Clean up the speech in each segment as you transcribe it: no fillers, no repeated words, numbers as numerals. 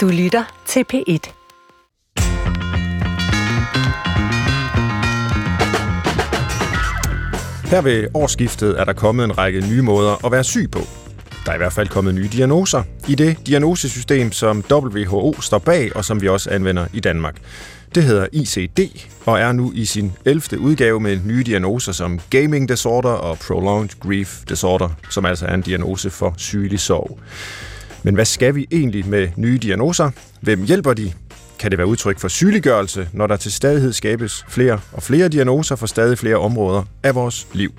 Du lytter til P1. Her ved årsskiftet er der kommet en række nye måder at være syg på. Der er i hvert fald kommet nye diagnoser i det diagnosesystem, som WHO står bag og som vi også anvender i Danmark. Det hedder ICD og er nu i sin 11. udgave med nye diagnoser som Gaming Disorder og Prolonged Grief Disorder, som altså er en diagnose for sygelig sorg. Men hvad skal vi egentlig med nye diagnoser? Hvem hjælper de? Kan det være udtryk for sygeliggørelse, når der til stadighed skabes flere og flere diagnoser for stadig flere områder af vores liv?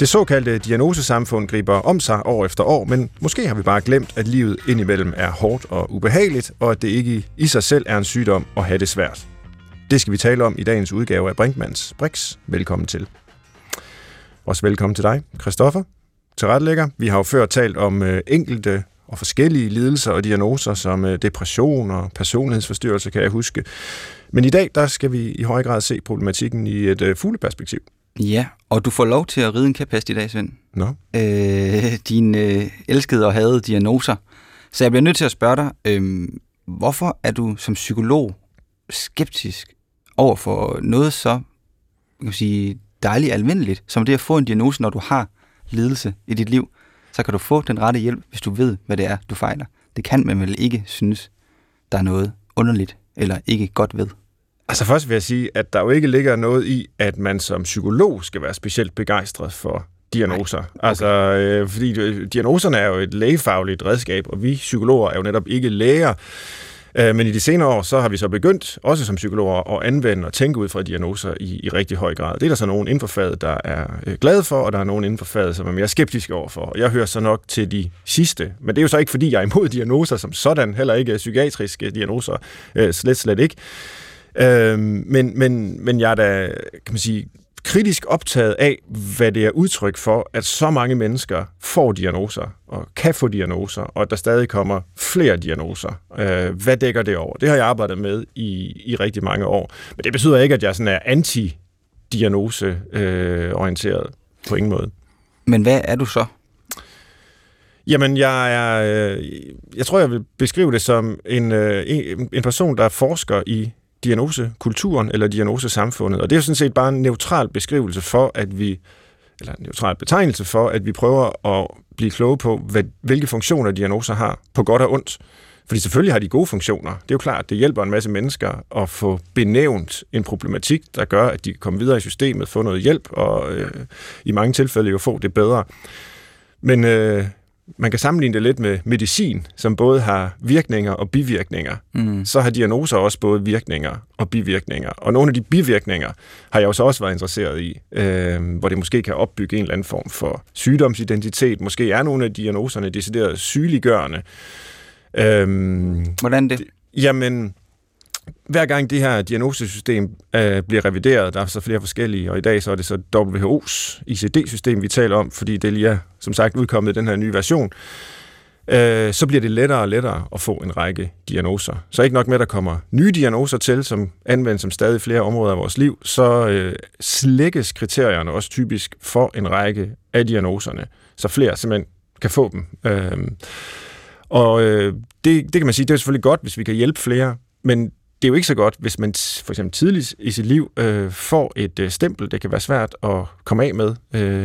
Det såkaldte diagnosesamfund griber om sig år efter år, men måske har vi bare glemt, at livet indimellem er hårdt og ubehageligt, og at det ikke i sig selv er en sygdom at have det svært. Det skal vi tale om i dagens udgave af Brinkmanns Brix. Velkommen til. Også velkommen til dig, Christoffer, tilrettelægger. Vi har jo før talt om enkelte og forskellige lidelser og diagnoser, som depression og personlighedsforstyrrelse, kan jeg huske. Men i dag, der skal vi i høj grad se problematikken i et fugleperspektiv. Ja, og du får lov til at ride en kæphest i dag, Svend. Nå. Dine elskede og hadede diagnoser. Så jeg bliver nødt til at spørge dig, hvorfor er du som psykolog skeptisk over for noget så dejligt almindeligt, som det at få en diagnose, når du har lidelse i dit liv? Så kan du få den rette hjælp, hvis du ved, hvad det er, du fejler. Det kan man vel ikke synes, der er noget underligt eller ikke godt ved. Altså først vil jeg sige, at der jo ikke ligger noget i, at man som psykolog skal være specielt begejstret for diagnoser. Okay. Altså, fordi diagnoserne er jo et lægefagligt redskab, og vi psykologer er jo netop ikke læger. Men i de senere år, så har vi så begyndt, også som psykologer, at anvende og tænke ud fra diagnoser i rigtig høj grad. Det er der så nogen inden for faget, der er glade for, og der er nogen inden for faget, som er mere skeptiske overfor. Og jeg hører så nok til de sidste. Men det er jo så ikke, fordi jeg er imod diagnoser som sådan, heller ikke psykiatriske diagnoser, slet ikke. Men jeg er da, kritisk optaget af, hvad det er udtryk for, at så mange mennesker får diagnoser og kan få diagnoser, og at der stadig kommer flere diagnoser. Hvad dækker det over? Det har jeg arbejdet med i rigtig mange år. Men det betyder ikke, at jeg sådan er anti-diagnoseorienteret på ingen måde. Men hvad er du så? Jamen, jeg tror, jeg vil beskrive det som en person, der forsker i diagnosekulturen eller diagnosesamfundet. Og det er jo sådan set bare en neutral beskrivelse for, at vi, eller en neutral betegnelse for, at vi prøver at blive kloge på, hvilke funktioner diagnoser har, på godt og ondt. Fordi selvfølgelig har de gode funktioner. Det er jo klart, det hjælper en masse mennesker at få benævnt en problematik, der gør, at de kan komme videre i systemet, få noget hjælp, og i mange tilfælde jo få det bedre. Men man kan sammenligne det lidt med medicin, som både har virkninger og bivirkninger. Mm. Så har diagnoser også både virkninger og bivirkninger. Og nogle af de bivirkninger har jeg jo så også været interesseret i, hvor det måske kan opbygge en eller anden form for sygdomsidentitet. Måske er nogle af diagnoserne decideret sygeliggørende. Hvordan det? Jamen, hver gang det her diagnosesystem bliver revideret, der er så flere forskellige, og i dag så er det så WHO's ICD-system, vi taler om, fordi det lige er, som sagt, udkommet den her nye version, så bliver det lettere og lettere at få en række diagnoser. Så ikke nok med, at der kommer nye diagnoser til, som anvendes som stadig flere områder af vores liv, så slækkes kriterierne også typisk for en række af diagnoserne, så flere simpelthen kan få dem. Det kan man sige, det er selvfølgelig godt, hvis vi kan hjælpe flere, men det er jo ikke så godt, hvis man for eksempel tidligt i sit liv får et stempel, det kan være svært at komme af med.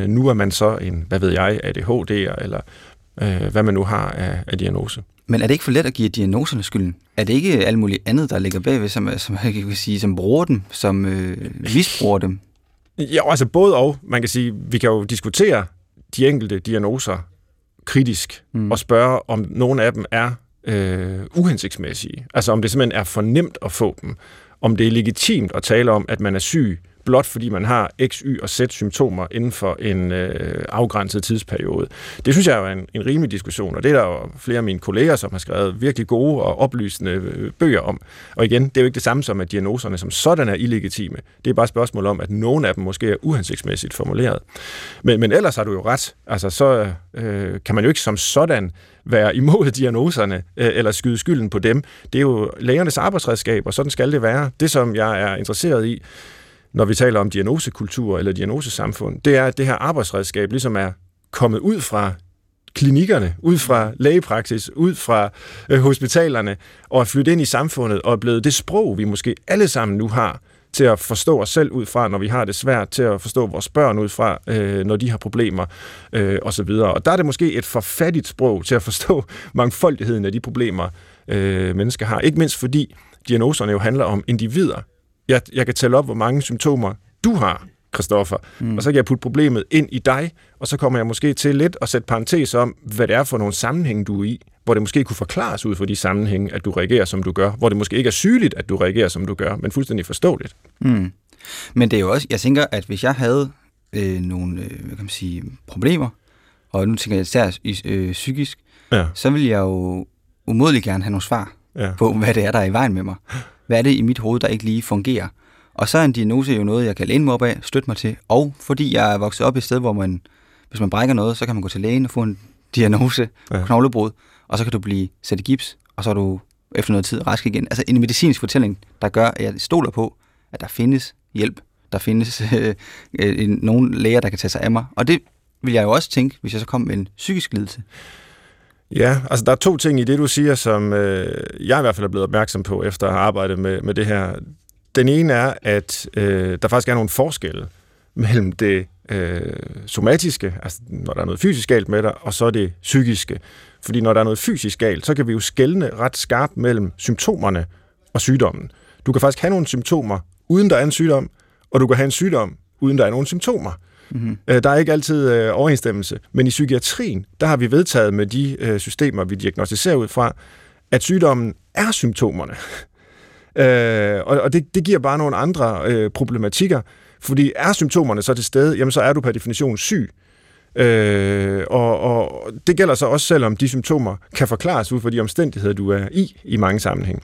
Nu er man så en, hvad ved jeg, ADHD'er, eller hvad man nu har af diagnose. Men er det ikke for let at give diagnoserne skylden? Er det ikke alt muligt andet, der ligger bagved, som bruger dem, som misbruger dem? Ja, altså både og. Man kan sige, vi kan jo diskutere de enkelte diagnoser kritisk, og spørge, om nogle af dem er uhensigtsmæssige. Altså om det simpelthen er for nemt at få dem. Om det er legitimt at tale om, at man er syg, blot fordi man har X, Y og Z symptomer inden for en afgrænset tidsperiode. Det synes jeg er en rimelig diskussion, og det er der jo flere af mine kolleger, som har skrevet virkelig gode og oplysende bøger om. Og igen, det er jo ikke det samme som, at diagnoserne som sådan er illegitime. Det er bare et spørgsmål om, at nogle af dem måske er uhensigtsmæssigt formuleret. Men ellers har du jo ret. Altså, så kan man jo ikke som sådan være imod diagnoserne, eller skyde skylden på dem. Det er jo lægernes arbejdsredskab, og sådan skal det være. Det, som jeg er interesseret i, når vi taler om diagnosekultur eller diagnosesamfund, det er, at det her arbejdsredskab ligesom er kommet ud fra klinikkerne, ud fra lægepraksis, ud fra hospitalerne, og er flyttet ind i samfundet, og er blevet det sprog, vi måske alle sammen nu har, til at forstå os selv ud fra, når vi har det svært, til at forstå vores børn ud fra, når de har problemer, osv. Og der er det måske et for fattigt sprog til at forstå mangfoldigheden af de problemer, mennesker har. Ikke mindst fordi diagnoserne jo handler om individer. Jeg kan tælle op, hvor mange symptomer du har, Christoffer, og så kan jeg putte problemet ind i dig, og så kommer jeg måske til lidt at sætte parentes om, hvad det er for nogle sammenhæng, du er i, hvor det måske kunne forklares ud fra de sammenhænge, at du reagerer, som du gør, hvor det måske ikke er sygeligt, at du reagerer, som du gør, men fuldstændig forståeligt. Mm. Men det er jo også, jeg tænker, at hvis jeg havde nogle, hvad kan man sige, problemer, og nu tænker jeg især psykisk, ja, så ville jeg jo umådeligt gerne have nogle svar på, hvad det er, der er i vejen med mig. Hvad er det i mit hoved, der ikke lige fungerer? Og så er en diagnose jo noget, jeg kan læne mig op af, støtte mig til, og fordi jeg er vokset op et sted, hvor man, hvis man brækker noget, så kan man gå til lægen og få en diagnose på knoglebrud, og så kan du blive sat i gips, og så er du efter noget tid rask igen. Altså en medicinsk fortælling, der gør, at jeg stoler på, at der findes hjælp, der findes nogle læger, der kan tage sig af mig. Og det vil jeg jo også tænke, hvis jeg så kom med en psykisk lidelse. Ja, altså der er to ting i det, du siger, som jeg i hvert fald er blevet opmærksom på, efter at have arbejdet med det her. Den ene er, at der faktisk er nogle forskelle mellem det somatiske, altså når der er noget fysisk galt med dig, og så det psykiske. Fordi når der er noget fysisk galt, så kan vi jo skelne ret skarpt mellem symptomerne og sygdommen. Du kan faktisk have nogle symptomer, uden der er en sygdom, og du kan have en sygdom, uden der er nogle symptomer. Mm-hmm. Der er ikke altid overensstemmelse, men i psykiatrien, der har vi vedtaget med de systemer, vi diagnostiserer ud fra, at sygdommen er symptomerne. Og det giver bare nogle andre problematikker, fordi er symptomerne så til stede, jamen så er du per definition syg. Og det gælder så også, selvom de symptomer kan forklares ud fra de omstændigheder, du er i mange sammenhæng.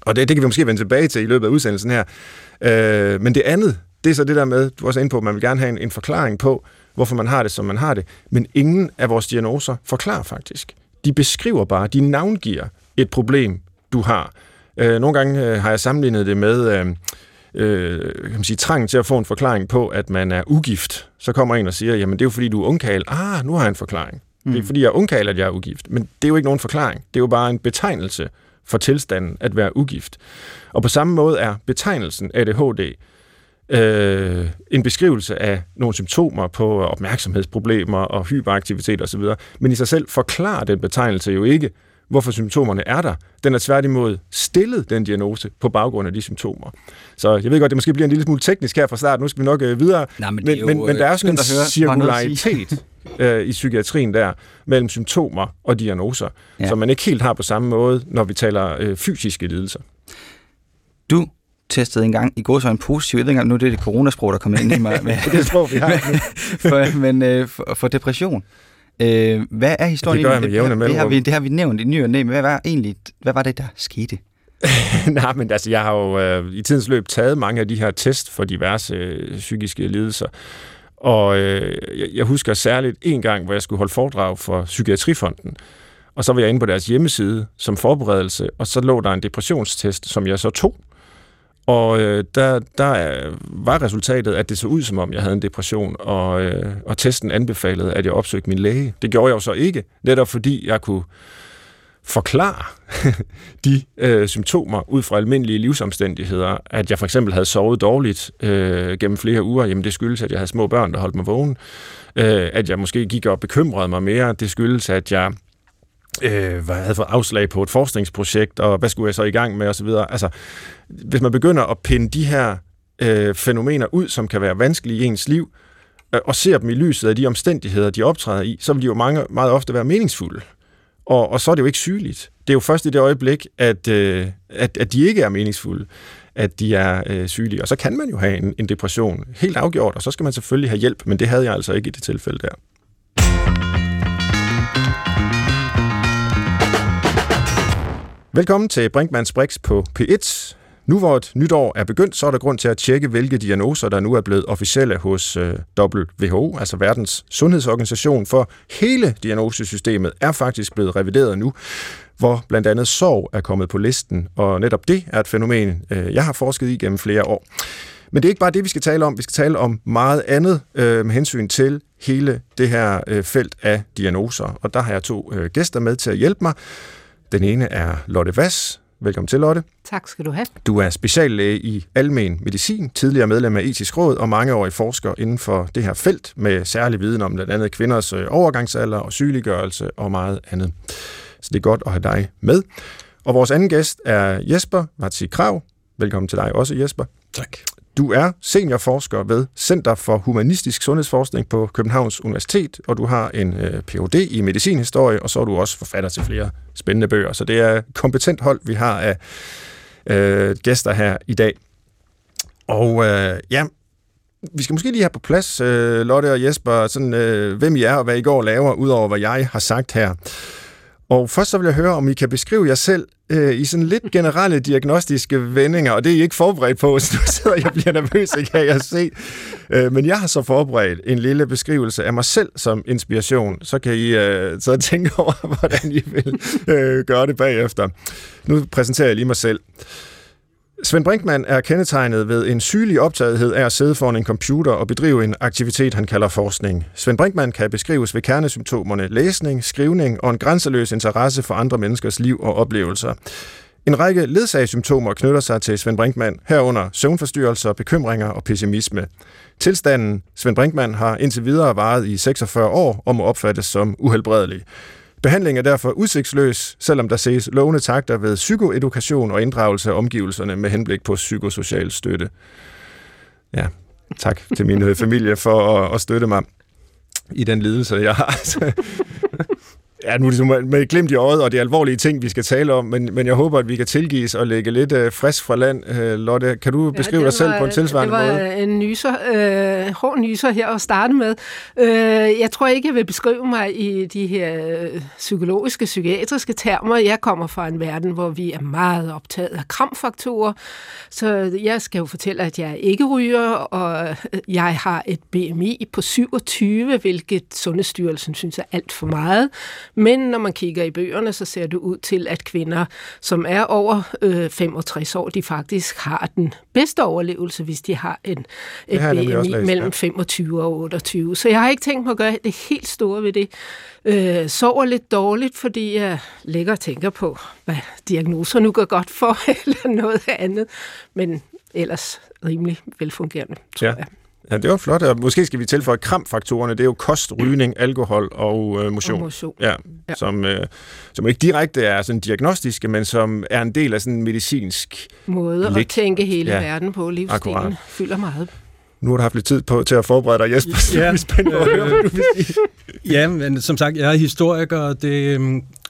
Og det kan vi måske vende tilbage til i løbet af udsendelsen her. Men det andet, det er så det der med, du er også inde på, at man vil gerne have en forklaring på, hvorfor man har det, som man har det. Men ingen af vores diagnoser forklarer faktisk. De beskriver bare, de navngiver et problem, du har. Nogle gange har jeg sammenlignet det med kan man sige, trangen til at få en forklaring på, at man er ugift. Så kommer en og siger, jamen det er jo fordi, du er ungkarl. Nu har jeg en forklaring. Det er fordi, jeg er ungkarl, at jeg er ugift. Men det er jo ikke nogen forklaring. Det er jo bare en betegnelse for tilstanden at være ugift. Og på samme måde er betegnelsen ADHD en beskrivelse af nogle symptomer på opmærksomhedsproblemer og hyperaktivitet osv. Men i sig selv forklarer den betegnelse jo ikke, hvorfor symptomerne er der. Den er tværtimod stillet, den diagnose, på baggrund af de symptomer. Så jeg ved godt, det måske bliver en lille smule teknisk her fra starten. Nu skal vi nok videre. Nej, men der er sådan en cirkularitet i psykiatrien der, mellem symptomer og diagnoser, som man ikke helt har på samme måde, når vi taler fysiske lidelser. Du testede engang i går så en positiv, nu er det det coronasprog, der kommer ind i mig. Det sprog, vi har. for depression. Hvad er historien? Det gør jeg med jævne mellemrum. Det har vi nævnt i ny og næ, men hvad var det, der skete? Nej, men altså, jeg har jo i tidens løb taget mange af de her test for diverse psykiske lidelser, og jeg husker særligt en gang, hvor jeg skulle holde foredrag for Psykiatrifonden, og så var jeg inde på deres hjemmeside som forberedelse, og så lå der en depressionstest, som jeg så tog, og der var resultatet, at det så ud, som om jeg havde en depression, og testen anbefalede, at jeg opsøgte min læge. Det gjorde jeg jo så ikke, netop fordi jeg kunne forklare de symptomer ud fra almindelige livsomstændigheder, at jeg for eksempel havde sovet dårligt gennem flere uger. Jamen det skyldes, at jeg havde små børn, der holdt mig vågen. At jeg måske gik og bekymrede mig mere. Det skyldes, at jeg havde fået afslag på et forskningsprojekt, og hvad skulle jeg så i gang med, og så videre. Altså, hvis man begynder at pinde de her fænomener ud, som kan være vanskelige i ens liv, og ser dem i lyset af de omstændigheder, de optræder i, så vil de jo meget ofte være meningsfulde. Og så er det jo ikke sygeligt. Det er jo først i det øjeblik, at de ikke er meningsfulde, at de er sygelige. Og så kan man jo have en depression helt afgjort, og så skal man selvfølgelig have hjælp, men det havde jeg altså ikke i det tilfælde der. Velkommen til Brinkmanns Brix på P1. Nu hvor et nyt år er begyndt, så er der grund til at tjekke, hvilke diagnoser, der nu er blevet officielle hos WHO, altså Verdens Sundhedsorganisation, for hele diagnosesystemet er faktisk blevet revideret nu, hvor blandt andet sorg er kommet på listen, og netop det er et fænomen, jeg har forsket i gennem flere år. Men det er ikke bare det, vi skal tale om. Vi skal tale om meget andet med hensyn til hele det her felt af diagnoser. Og der har jeg to gæster med til at hjælpe mig. Den ene er Lotte Hvas. Velkommen til, Lotte. Tak skal du have. Du er speciallæge i almen medicin, tidligere medlem af Etisk Råd og mangeårig forsker inden for det her felt med særlig viden om blandt andet kvinders overgangsalder og sygeliggørelse og meget andet. Så det er godt at have dig med. Og vores anden gæst er Jesper Vaczy Kragh. Velkommen til dig også, Jesper. Tak. Du er seniorforsker ved Center for Humanistisk Sundhedsforskning på Københavns Universitet, og du har en Ph.D. i medicinhistorie, og så er du også forfatter til flere spændende bøger. Så det er kompetent hold, vi har af gæster her i dag. Og ja, vi skal måske lige have på plads, Lotte og Jesper, sådan, hvem I er og hvad I går og laver, udover hvad jeg har sagt her. Og først så vil jeg høre, om I kan beskrive jer selv i sådan lidt generelle diagnostiske vendinger, og det er I ikke forberedt på, så nu sidder jeg og bliver nervøs, kan jeg se. Men jeg har så forberedt en lille beskrivelse af mig selv som inspiration, så kan I så tænke over, hvordan I vil gøre det bagefter. Nu præsenterer jeg lige mig selv. Svend Brinkmann er kendetegnet ved en sygelig optagethed af at sidde foran en computer og bedrive en aktivitet, han kalder forskning. Svend Brinkmann kan beskrives ved kernesymptomerne læsning, skrivning og en grænseløs interesse for andre menneskers liv og oplevelser. En række ledsagssymptomer knytter sig til Svend Brinkmann, herunder søvnforstyrrelser, bekymringer og pessimisme. Tilstanden Svend Brinkmann har indtil videre varet i 46 år og må opfattes som uhelbredelig. Behandlingen er derfor udsigtsløs, selvom der ses lovende takter ved psykoedukation og inddragelse af omgivelserne med henblik på psykosocial støtte. Ja, tak til min familie for at støtte mig i den lidelse, jeg har. Ja, nu er det med et glimt i øjet, og det er alvorlige ting, vi skal tale om, men jeg håber, at vi kan tilgives og lægge lidt frisk fra land. Lotte, kan du beskrive dig selv på en tilsvarende måde? Det var en nyser, hård nyser her at starte med. Jeg tror ikke, jeg vil beskrive mig i de her psykologiske, psykiatriske termer. Jeg kommer fra en verden, hvor vi er meget optaget af kramfaktorer, så jeg skal jo fortælle, at jeg ikke ryger, og jeg har et BMI på 27, hvilket Sundhedsstyrelsen synes er alt for meget. Men når man kigger i bøgerne, så ser det ud til, at kvinder, som er over 65 år, de faktisk har den bedste overlevelse, hvis de har en BMI mellem 25 og 28. Så jeg har ikke tænkt mig at gøre det helt store ved det. Sover lidt dårligt, fordi jeg ligger og tænker på, hvad diagnoser nu gør godt for, eller noget andet. Men ellers rimelig velfungerende, tror jeg. Ja, det var flot, og måske skal vi tilføje kramfaktorerne. Det er jo kost, rygning, alkohol og motion. Ja, ja. Som ikke direkte er sådan diagnostiske, men som er en del af sådan en medicinsk måde at tænke hele verden på. Livsstilen fylder meget. Nu har du haft lidt tid på, til at forberede dig, Jesper. Ja, ja, men som sagt, jeg er historiker, og det...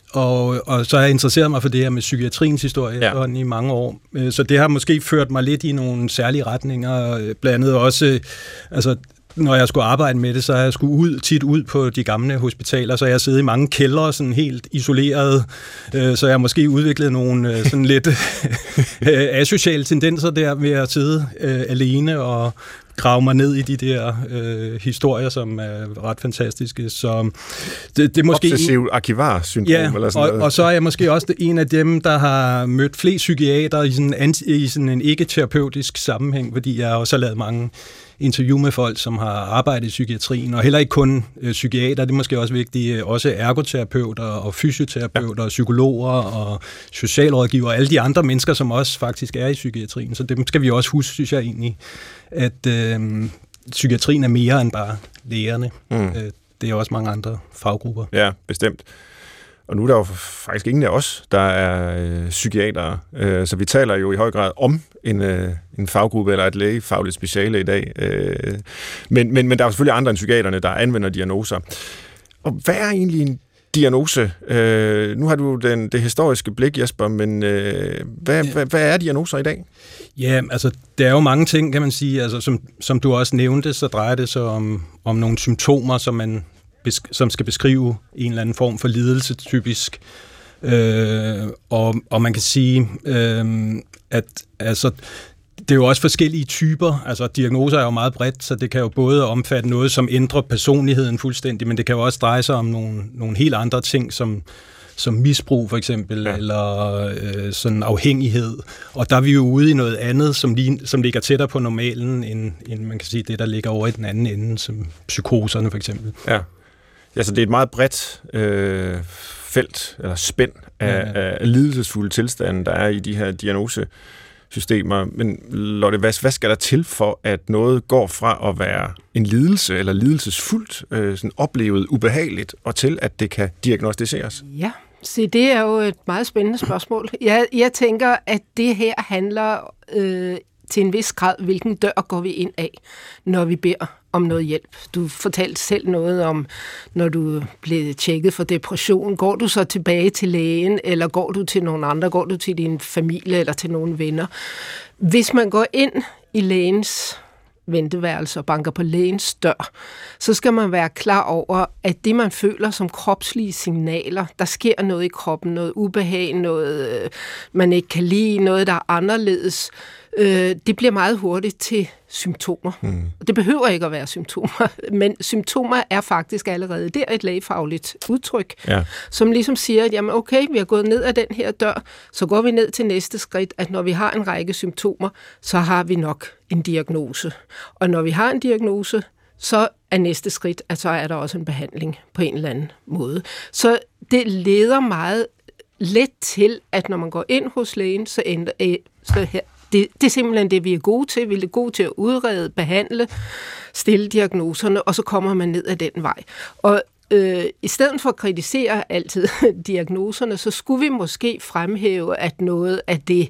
Og så har jeg interesseret mig for det her med psykiatriens historie i mange år. Så det har måske ført mig lidt i nogle særlige retninger, blandt andet også, altså, når jeg skulle arbejde med det, så har jeg skulle tit ud på de gamle hospitaler, så jeg sidder i mange kældre, sådan helt isoleret, så jeg har måske udviklet nogle sådan lidt asociale tendenser der ved at sidde alene og grave mig ned i de der historier, som er ret fantastiske. Så det er måske obsessiv arkivar-syndrom eller sådan noget. Og så er jeg måske også en af dem, der har mødt flere psykiater i sådan en ikke-terapeutisk sammenhæng, fordi jeg også har lavet mange interview med folk, som har arbejdet i psykiatrien, og heller ikke kun psykiater, det er måske også vigtigt, også ergoterapeuter og fysioterapeuter og psykologer og socialrådgiver og alle de andre mennesker, som også faktisk er i psykiatrien. Så det skal vi også huske, synes jeg egentlig, at psykiatrien er mere end bare lægerne. Det er også mange andre faggrupper. Ja, bestemt. Og nu er der jo faktisk ingen af os, der er psykiatere, så vi taler jo i høj grad om en faggruppe eller et lægefagligt speciale i dag. Men der er selvfølgelig andre end psykiaterne, der anvender diagnoser. Og hvad er egentlig en diagnose? Nu har du det historiske blik, Jesper, men hvad er diagnoser i dag? Ja, altså, der er jo mange ting, kan man sige. Altså, som du også nævnte, så drejer det sig om nogle symptomer, som skal beskrive en eller anden form for lidelse, typisk. Og man kan sige, at altså, det er jo også forskellige typer. Altså, diagnoser er jo meget bredt, så det kan jo både omfatte noget, som ændrer personligheden fuldstændig, men det kan jo også dreje sig om nogle helt andre ting, som som misbrug for eksempel, eller sådan afhængighed. Og der er vi jo ude i noget andet, som ligger tættere på normalen, end man kan sige det, der ligger over i den anden ende, som psykoserne for eksempel. Ja. Altså det er et meget bredt felt, eller spænd af lidelsesfulde tilstande, der er i de her diagnosesystemer. Men Lotte, hvad skal der til for, at noget går fra at være en lidelse, eller lidelsesfuldt, sådan oplevet ubehageligt, og til at det kan diagnostiseres? Ja, se, det er jo et meget spændende spørgsmål. Jeg tænker, at det her handler til en vis grad, hvilken dør går vi ind af, når vi beder om noget hjælp. Du fortalte selv noget om, når du blev tjekket for depression. Går du så tilbage til lægen, eller går du til nogen andre? Går du til din familie eller til nogle venner? Hvis man går ind i lægens venteværelse og banker på lægens dør, så skal man være klar over, at det, man føler som kropslige signaler, der sker noget i kroppen, noget ubehag, noget man ikke kan lide, noget, der er anderledes, det bliver meget hurtigt til symptomer. Det behøver ikke at være symptomer, men symptomer er faktisk allerede der et lægefagligt udtryk, som ligesom siger, at jamen okay, vi har gået ned ad den her dør, så går vi ned til næste skridt, at når vi har en række symptomer, så har vi nok en diagnose. Og når vi har en diagnose, så er næste skridt, at så er der også en behandling på en eller anden måde. Så det leder meget let til, at når man går ind hos lægen, så ender det er simpelthen det, vi er gode til. Vi er gode til at udrede, behandle, stille diagnoserne, og så kommer man ned ad den vej. Og i stedet for at kritisere altid diagnoserne, så skulle vi måske fremhæve, at noget af det,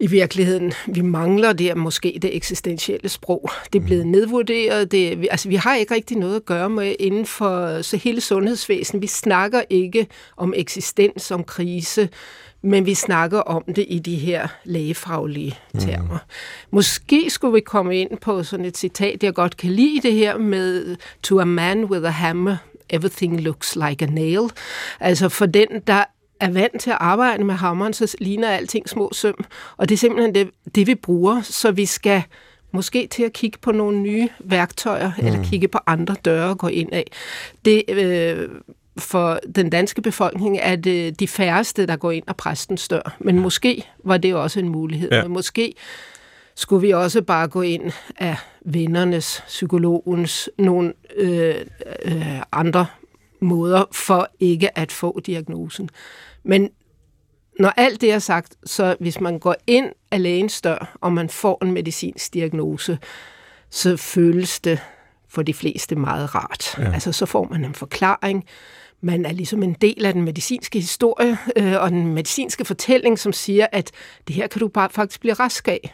i virkeligheden, vi mangler der måske det eksistentielle sprog. Det er blevet nedvurderet. Altså, vi har ikke rigtig noget at gøre med inden for så hele sundhedsvæsen. Vi snakker ikke om eksistens, om krise, men vi snakker om det i de her lægefaglige termer. Måske skulle vi komme ind på sådan et citat, jeg godt kan lide det her med "To a man with a hammer, everything looks like a nail." Altså for den, der er vant til at arbejde med hammeren, så ligner alting små søm. Og det er simpelthen det, vi bruger, så vi skal måske til at kigge på nogle nye værktøjer, eller kigge på andre døre og gå ind af. For den danske befolkning er det de færreste, der går ind og præstens dør. Men måske var det også en mulighed. Ja. Men måske skulle vi også bare gå ind af vennernes, psykologens, nogle andre måder for ikke at få diagnosen. Men når alt det er sagt, så hvis man går ind af lægens dør, og man får en medicinsk diagnose, så føles det for de fleste meget rart. Ja. Altså, så får man en forklaring. Man er ligesom en del af den medicinske historie og den medicinske fortælling, som siger, at det her kan du bare faktisk blive rask af.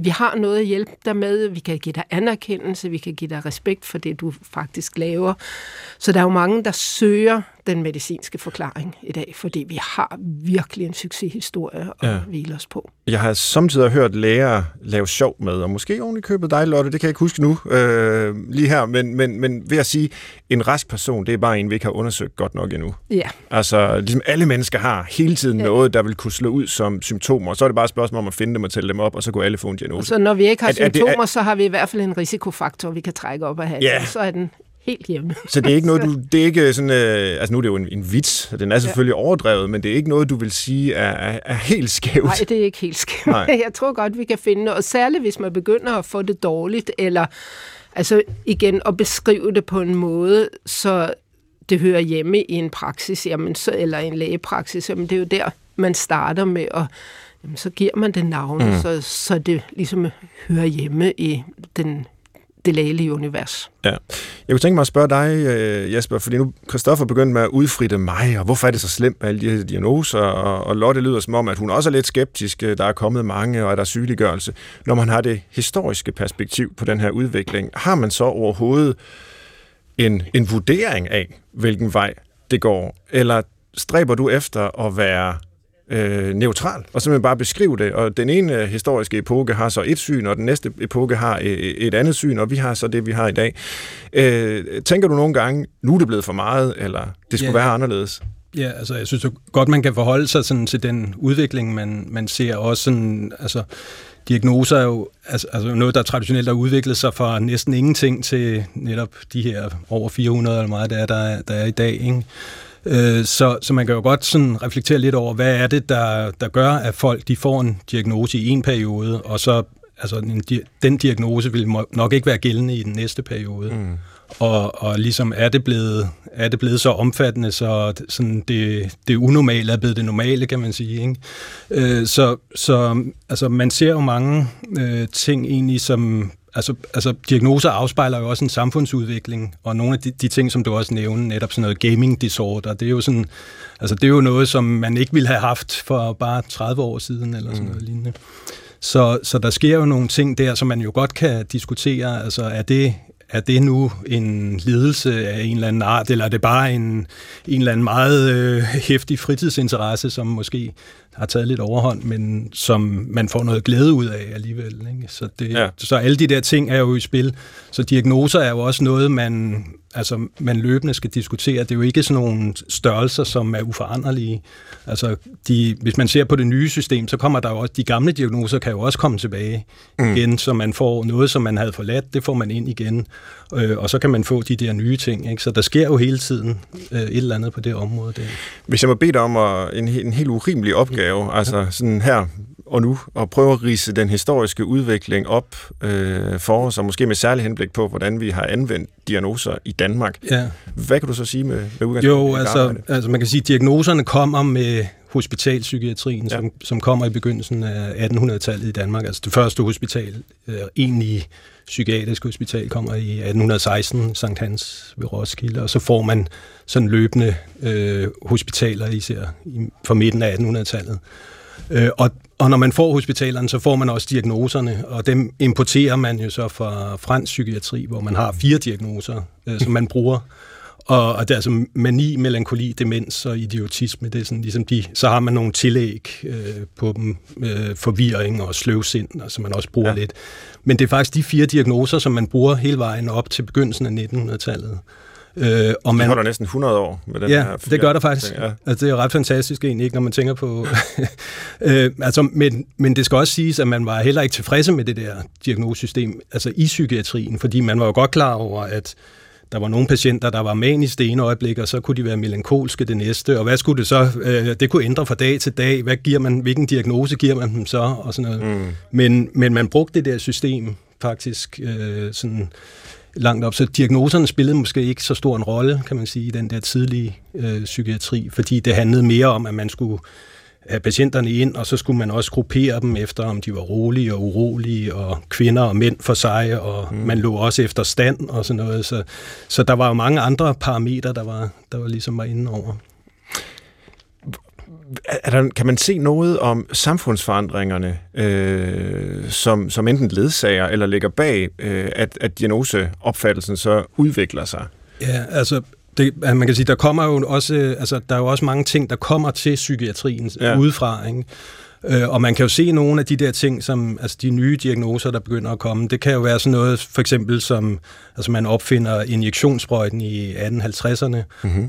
Vi har noget at hjælpe dig med. Vi kan give dig anerkendelse. Vi kan give dig respekt for det, du faktisk laver. Så der er jo mange, der søger den medicinske forklaring i dag, fordi vi har virkelig en succeshistorie at hvile os på. Jeg har samtidig hørt læger lave sjov med, og måske ordentligt købet dig, Lotte, det kan jeg ikke huske nu, lige her, men ved at sige, en rask person, det er bare en, vi ikke har undersøgt godt nok endnu. Ja. Altså, ligesom alle mennesker har hele tiden noget, der vil kunne slå ud som symptomer, og så er det bare et spørgsmål om at finde dem og tælle dem op, og så går alle få en diagnose. Så når vi ikke har symptomer, så har vi i hvert fald en risikofaktor, vi kan trække op af hatten. Yeah. Så er den helt hjemme. Så det er ikke noget, det er ikke sådan, altså nu er det jo en vits, den er selvfølgelig overdrevet, men det er ikke noget, du vil sige er helt skævt. Nej, det er ikke helt skævt. Nej. Jeg tror godt, vi kan finde noget, og særligt hvis man begynder at få det dårligt, eller altså igen at beskrive det på en måde, så det hører hjemme i en praksis, jamen, så, eller en lægepraksis, jamen det er jo der, man starter med at jamen, så giver man det navn, så det ligesom hører hjemme i det lægelige univers. Ja. Jeg kunne tænke mig at spørge dig, Jesper, fordi nu Christoffer begyndte med at udfritte mig, og hvorfor er det så slemt med alle de her diagnoser, og Lotte lyder som om, at hun også er lidt skeptisk, der er kommet mange, og er der sygeliggørelse. Når man har det historiske perspektiv på den her udvikling, har man så overhovedet en vurdering af, hvilken vej det går, eller stræber du efter at være neutral, og simpelthen bare beskrive det, og den ene historiske epoke har så et syn, og den næste epoke har et andet syn, og vi har så det, vi har i dag. Tænker du nogle gange, nu er det blevet for meget, eller det skulle være anderledes? Ja, altså jeg synes godt, man kan forholde sig sådan til den udvikling, man ser også sådan, altså diagnoser er jo altså noget, der traditionelt har udviklet sig fra næsten ingenting til netop de her over 400 eller meget, der er i dag, ikke? Så man kan jo godt sådan reflektere lidt over, hvad er det, der gør, at folk de får en diagnose i en periode, og så altså, den diagnose vil nok ikke være gældende i den næste periode. Mm. Og ligesom er det blevet så omfattende, så sådan det unormale er blevet det normale, kan man sige. Ikke? Så altså, man ser jo mange ting egentlig som... Altså, diagnoser afspejler jo også en samfundsudvikling, og nogle af de ting, som du også nævner, netop sådan noget gaming disorder, det er jo sådan, altså det er jo noget, som man ikke ville have haft for bare 30 år siden, eller sådan noget lignende. Så der sker jo nogle ting der, som man jo godt kan diskutere, altså er det nu en lidelse af en eller anden art, eller er det bare en eller anden meget heftig fritidsinteresse, som måske har taget lidt overhånd, men som man får noget glæde ud af alligevel. Ikke? Så alle de der ting er jo i spil. Så diagnoser er jo også noget, man løbende skal diskutere. Det er jo ikke sådan nogle størrelser, som er uforanderlige. Altså, hvis man ser på det nye system, så kommer der jo også, de gamle diagnoser kan jo også komme tilbage igen, så man får noget, som man havde forladt, det får man ind igen, og så kan man få de der nye ting. Ikke? Så der sker jo hele tiden et eller andet på det område. Der. Hvis jeg må bede dig om en helt urimelig opgave, altså sådan her og nu, og prøve at ridse den historiske udvikling op for os, og måske med særlig henblik på, hvordan vi har anvendt diagnoser i Danmark. Ja. Hvad kan du så sige med udgangspunkt? Jo, altså man kan sige, at diagnoserne kommer med hospitalpsykiatrien, som kommer i begyndelsen af 1800-tallet i Danmark. Altså det første hospital, egentlig psykiatrisk hospital, kommer i 1816, St. Hans ved Roskilde, og så får man sådan løbende hospitaler, især fra midten af 1800-tallet. Og når man får hospitalerne, så får man også diagnoserne, og dem importerer man jo så fra fransk psykiatri, hvor man har 4 diagnoser, som man bruger. Og det er altså mani, melankoli, demens og idiotisme. Det er sådan, ligesom så har man nogle tillæg på dem, forvirring og sløvsind, som altså man også bruger lidt. Men det er faktisk de 4 diagnoser, som man bruger hele vejen op til begyndelsen af 1900-tallet. Og man holder næsten 100 år med den her. Det gør der faktisk. Ja. Altså, det er jo ret fantastisk egentlig, ikke, når man tænker på... men det skal også siges, at man var heller ikke tilfredse med det der diagnosesystem, altså i psykiatrien, fordi man var jo godt klar over, at der var nogle patienter, der var maniske det ene øjeblik, og så kunne de være melankolske det næste, og hvad skulle det så? Det kunne ændre fra dag til dag. Hvad giver man? Hvilken diagnose giver man dem så? Og sådan noget. Mm. Men man brugte det der system faktisk sådan... langt op, så diagnoserne spillede måske ikke så stor en rolle, kan man sige, i den der tidlige psykiatri, fordi det handlede mere om, at man skulle have patienterne ind, og så skulle man også gruppere dem efter, om de var rolige og urolige, og kvinder og mænd for sig, og man lå også efter stand og sådan noget, så der var jo mange andre parametre, der var ligesom var inde over. Kan man se noget om samfundsforandringerne, som enten ledsager eller ligger bag, at diagnoseopfattelsen så udvikler sig? Ja, altså, man kan sige, der kommer jo også, altså, der er jo også mange ting, der kommer til psykiatrien udefra, ikke? Og man kan jo se nogle af de der ting, som altså de nye diagnoser, der begynder at komme. Det kan jo være sådan noget, for eksempel som altså man opfinder injektionssprøjten i 1850'erne,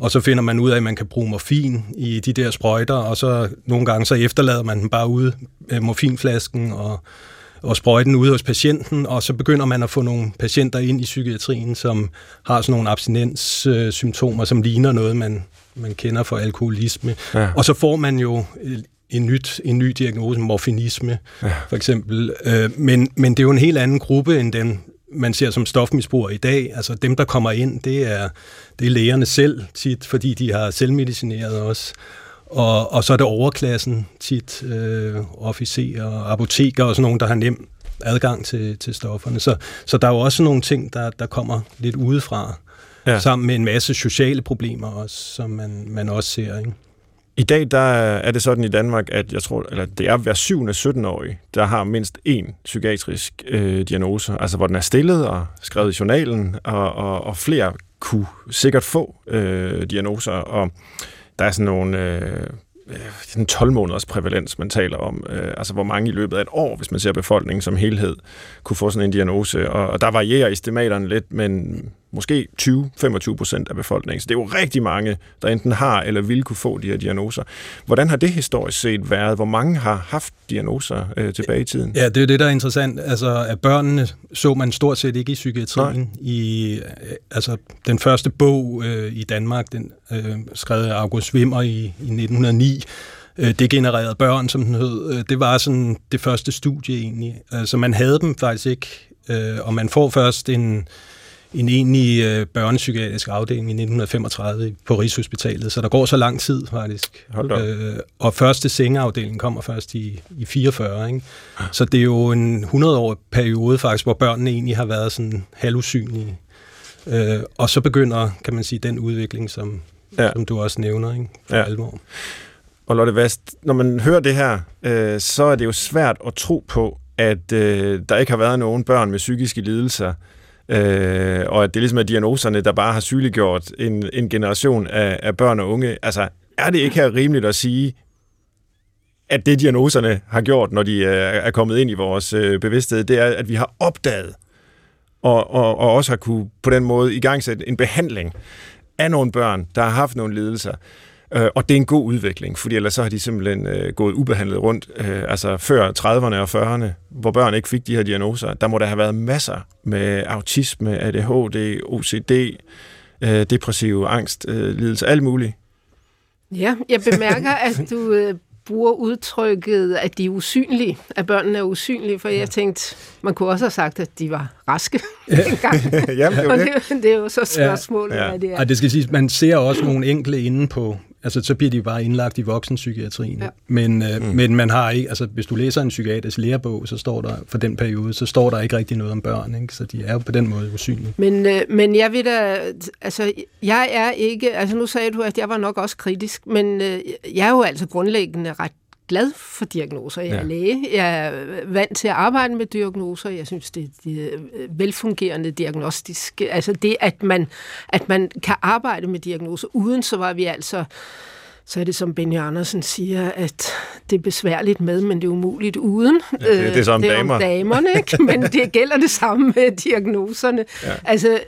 og så finder man ud af, at man kan bruge morfin i de der sprøjter, og så nogle gange så efterlader man den bare ude af morfinflasken og sprøjten ude hos patienten, og så begynder man at få nogle patienter ind i psykiatrien, som har sådan nogle abstinenssymptomer, som ligner noget, man kender for alkoholisme. Ja. Og så får man jo... En ny diagnose, morfinisme, for eksempel. Men det er jo en helt anden gruppe, end den, man ser som stofmisbrugere i dag. Altså dem, der kommer ind, det er lægerne selv tit, fordi de har selvmedicineret også. Og så er det overklassen tit, officerer, apoteker og sådan nogen, der har nem adgang til stofferne. Så der er jo også nogle ting, der kommer lidt udefra, sammen med en masse sociale problemer også, som man også ser, ikke? I dag der er det sådan i Danmark, at jeg tror, eller det er hver 7.-17-årig, der har mindst én psykiatrisk diagnose, altså hvor den er stillet og skrevet i journalen, og flere kunne sikkert få diagnoser, og der er sådan nogle... sådan 12 måneders prævalens, man taler om, altså hvor mange i løbet af et år, hvis man ser befolkningen som helhed, kunne få sådan en diagnose, og der varierer estimaterne lidt, men måske 20-25% af befolkningen. Så det er jo rigtig mange, der enten har eller vil kunne få de her diagnoser. Hvordan har det historisk set været? Hvor mange har haft diagnoser tilbage i tiden? Ja, det er jo det, der er interessant. Altså, at børnene så man stort set ikke i psykiatrien. Altså, den første bog i Danmark, den skrev August Wimmer i 1909, Det genererede børn, som den hed. Det var sådan det første studie egentlig. Så man havde dem faktisk ikke, og man får først en egentlig børnepsykiatrisk afdeling i 1935 på Rigshospitalet, så der går så lang tid faktisk. Og første sengeafdeling kommer først i 44, ikke? Så det er jo en 100-årig periode faktisk, hvor børnene egentlig har været sådan halvusynlige. Og så begynder, kan man sige, den udvikling, som du også nævner, ikke? For alvor. Og Lotte Hvas, når man hører det her, så er det jo svært at tro på, at der ikke har været nogen børn med psykiske lidelser, og at det ligesom er diagnoserne, der bare har sygeliggjort en generation af børn og unge. Altså, er det ikke her rimeligt at sige, at det diagnoserne har gjort, når de er kommet ind i vores bevidsthed, det er, at vi har opdaget, og også har kunne på den måde igangsætte en behandling af nogle børn, der har haft nogle lidelser. Og det er en god udvikling, fordi ellers så har de simpelthen gået ubehandlet rundt. Altså før 30'erne og 40'erne, hvor børn ikke fik de her diagnoser, der må der have været masser med autisme, ADHD, OCD, depressiv angst, lidelse, alt muligt. Ja, jeg bemærker, at du bruger udtrykket, at de er usynlige, at børnene er usynlige, for jeg tænkte, man kunne også have sagt, at de var raske engang. Jamen, det er jo det. Det er jo så spørgsmålet, hvad det er. Og det skal siges, man ser også nogle enkle inde på, altså så bliver de bare indlagt i voksenpsykiatrien. Ja. Men man har ikke, altså hvis du læser en psykiatrisk lærebog, så står der for den periode, så står der ikke rigtig noget om børn, ikke? Så de er jo på den måde usynlige. Men jeg vil da, altså jeg er ikke, altså nu sagde du, at jeg var nok også kritisk, men jeg er jo altså grundlæggende ret glad for diagnoser. Jeg er læge. Jeg er vant til at arbejde med diagnoser. Jeg synes, det er velfungerende diagnostisk. Altså det, at man kan arbejde med diagnoser. Uden så var vi altså, så er det som Benny Andersen siger, at det er besværligt med, men det er umuligt uden. Ja, det er så om damer. Det er om damerne, ikke? Men det gælder det samme med diagnoserne. Ja. Altså,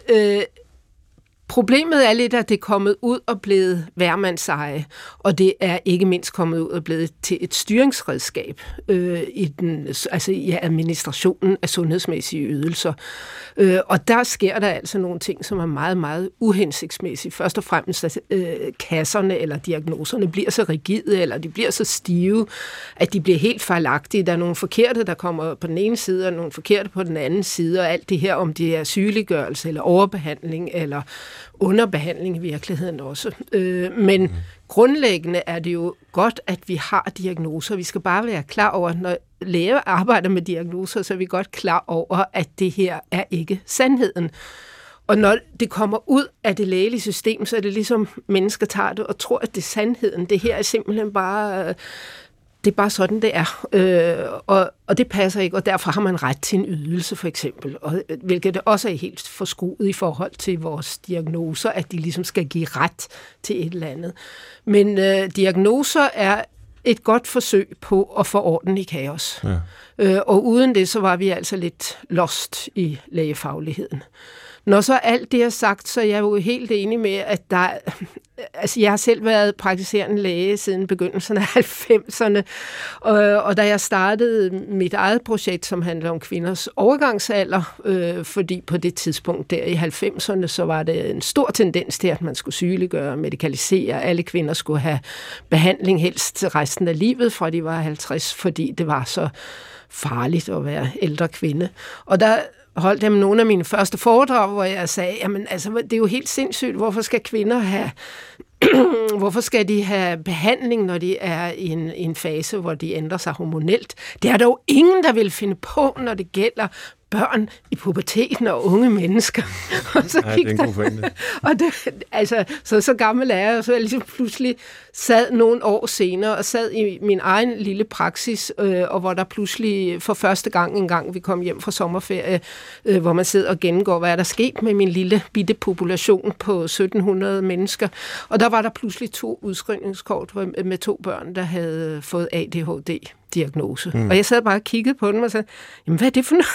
problemet er lidt, at det er kommet ud og blevet hvermandseje, og det er ikke mindst kommet ud og blevet til et styringsredskab i administrationen af sundhedsmæssige ydelser. Og der sker der altså nogle ting, som er meget, meget uhensigtsmæssige. Først og fremmest, at kasserne eller diagnoserne bliver så rigide, eller de bliver så stive, at de bliver helt fejlagtige. Der er nogle forkerte, der kommer på den ene side, og nogle forkerte på den anden side, og alt det her, om det er sygeliggørelse eller overbehandling eller underbehandling i virkeligheden også. Men grundlæggende er det jo godt, at vi har diagnoser. Vi skal bare være klar over, når læger arbejder med diagnoser, så er vi godt klar over, at det her er ikke sandheden. Og når det kommer ud af det lægelige system, så er det ligesom, mennesker tager det og tror, at det er sandheden. Det her er simpelthen bare... Det er bare sådan, det er, og det passer ikke, og derfor har man ret til en ydelse, for eksempel, og, hvilket også er helt forskruet i forhold til vores diagnoser, at de ligesom skal give ret til et eller andet. Men diagnoser er et godt forsøg på at få orden i kaos, og uden det, så var vi altså lidt lost i lægefagligheden. Når så alt det er sagt, så er jeg jo helt enig med, at der... Altså, jeg har selv været praktiserende læge siden begyndelsen af 90'erne, og da jeg startede mit eget projekt, som handler om kvinders overgangsalder, fordi på det tidspunkt der i 90'erne, så var det en stor tendens til, at man skulle sygeliggøre, medikalisere, alle kvinder skulle have behandling helst resten af livet, fra de var 50, fordi det var så farligt at være ældre kvinde. Og der... holdt jeg med nogle af mine første foredrag, hvor jeg sagde, jamen altså, det er jo helt sindssygt, hvorfor skal kvinder have, hvorfor skal de have behandling, når de er i en fase, hvor de ændrer sig hormonelt? Det er dog ingen, der vil finde på, når det gælder børn i puberteten og unge mennesker. Og så gik det er en god pointe. Og det, altså, så gammel er jeg, og så jeg ligesom pludselig sad nogle år senere, og sad i min egen lille praksis, og hvor der pludselig for første gang, vi kom hjem fra sommerferie, hvor man sidder og gennemgår, hvad er der sket med min lille bitte population på 1700 mennesker. Og der var der pludselig 2 udskrivningskort med 2 børn, der havde fået ADHD. diagnose. Mm. Og jeg sad bare og kiggede på den og sagde, jamen hvad er det for noget?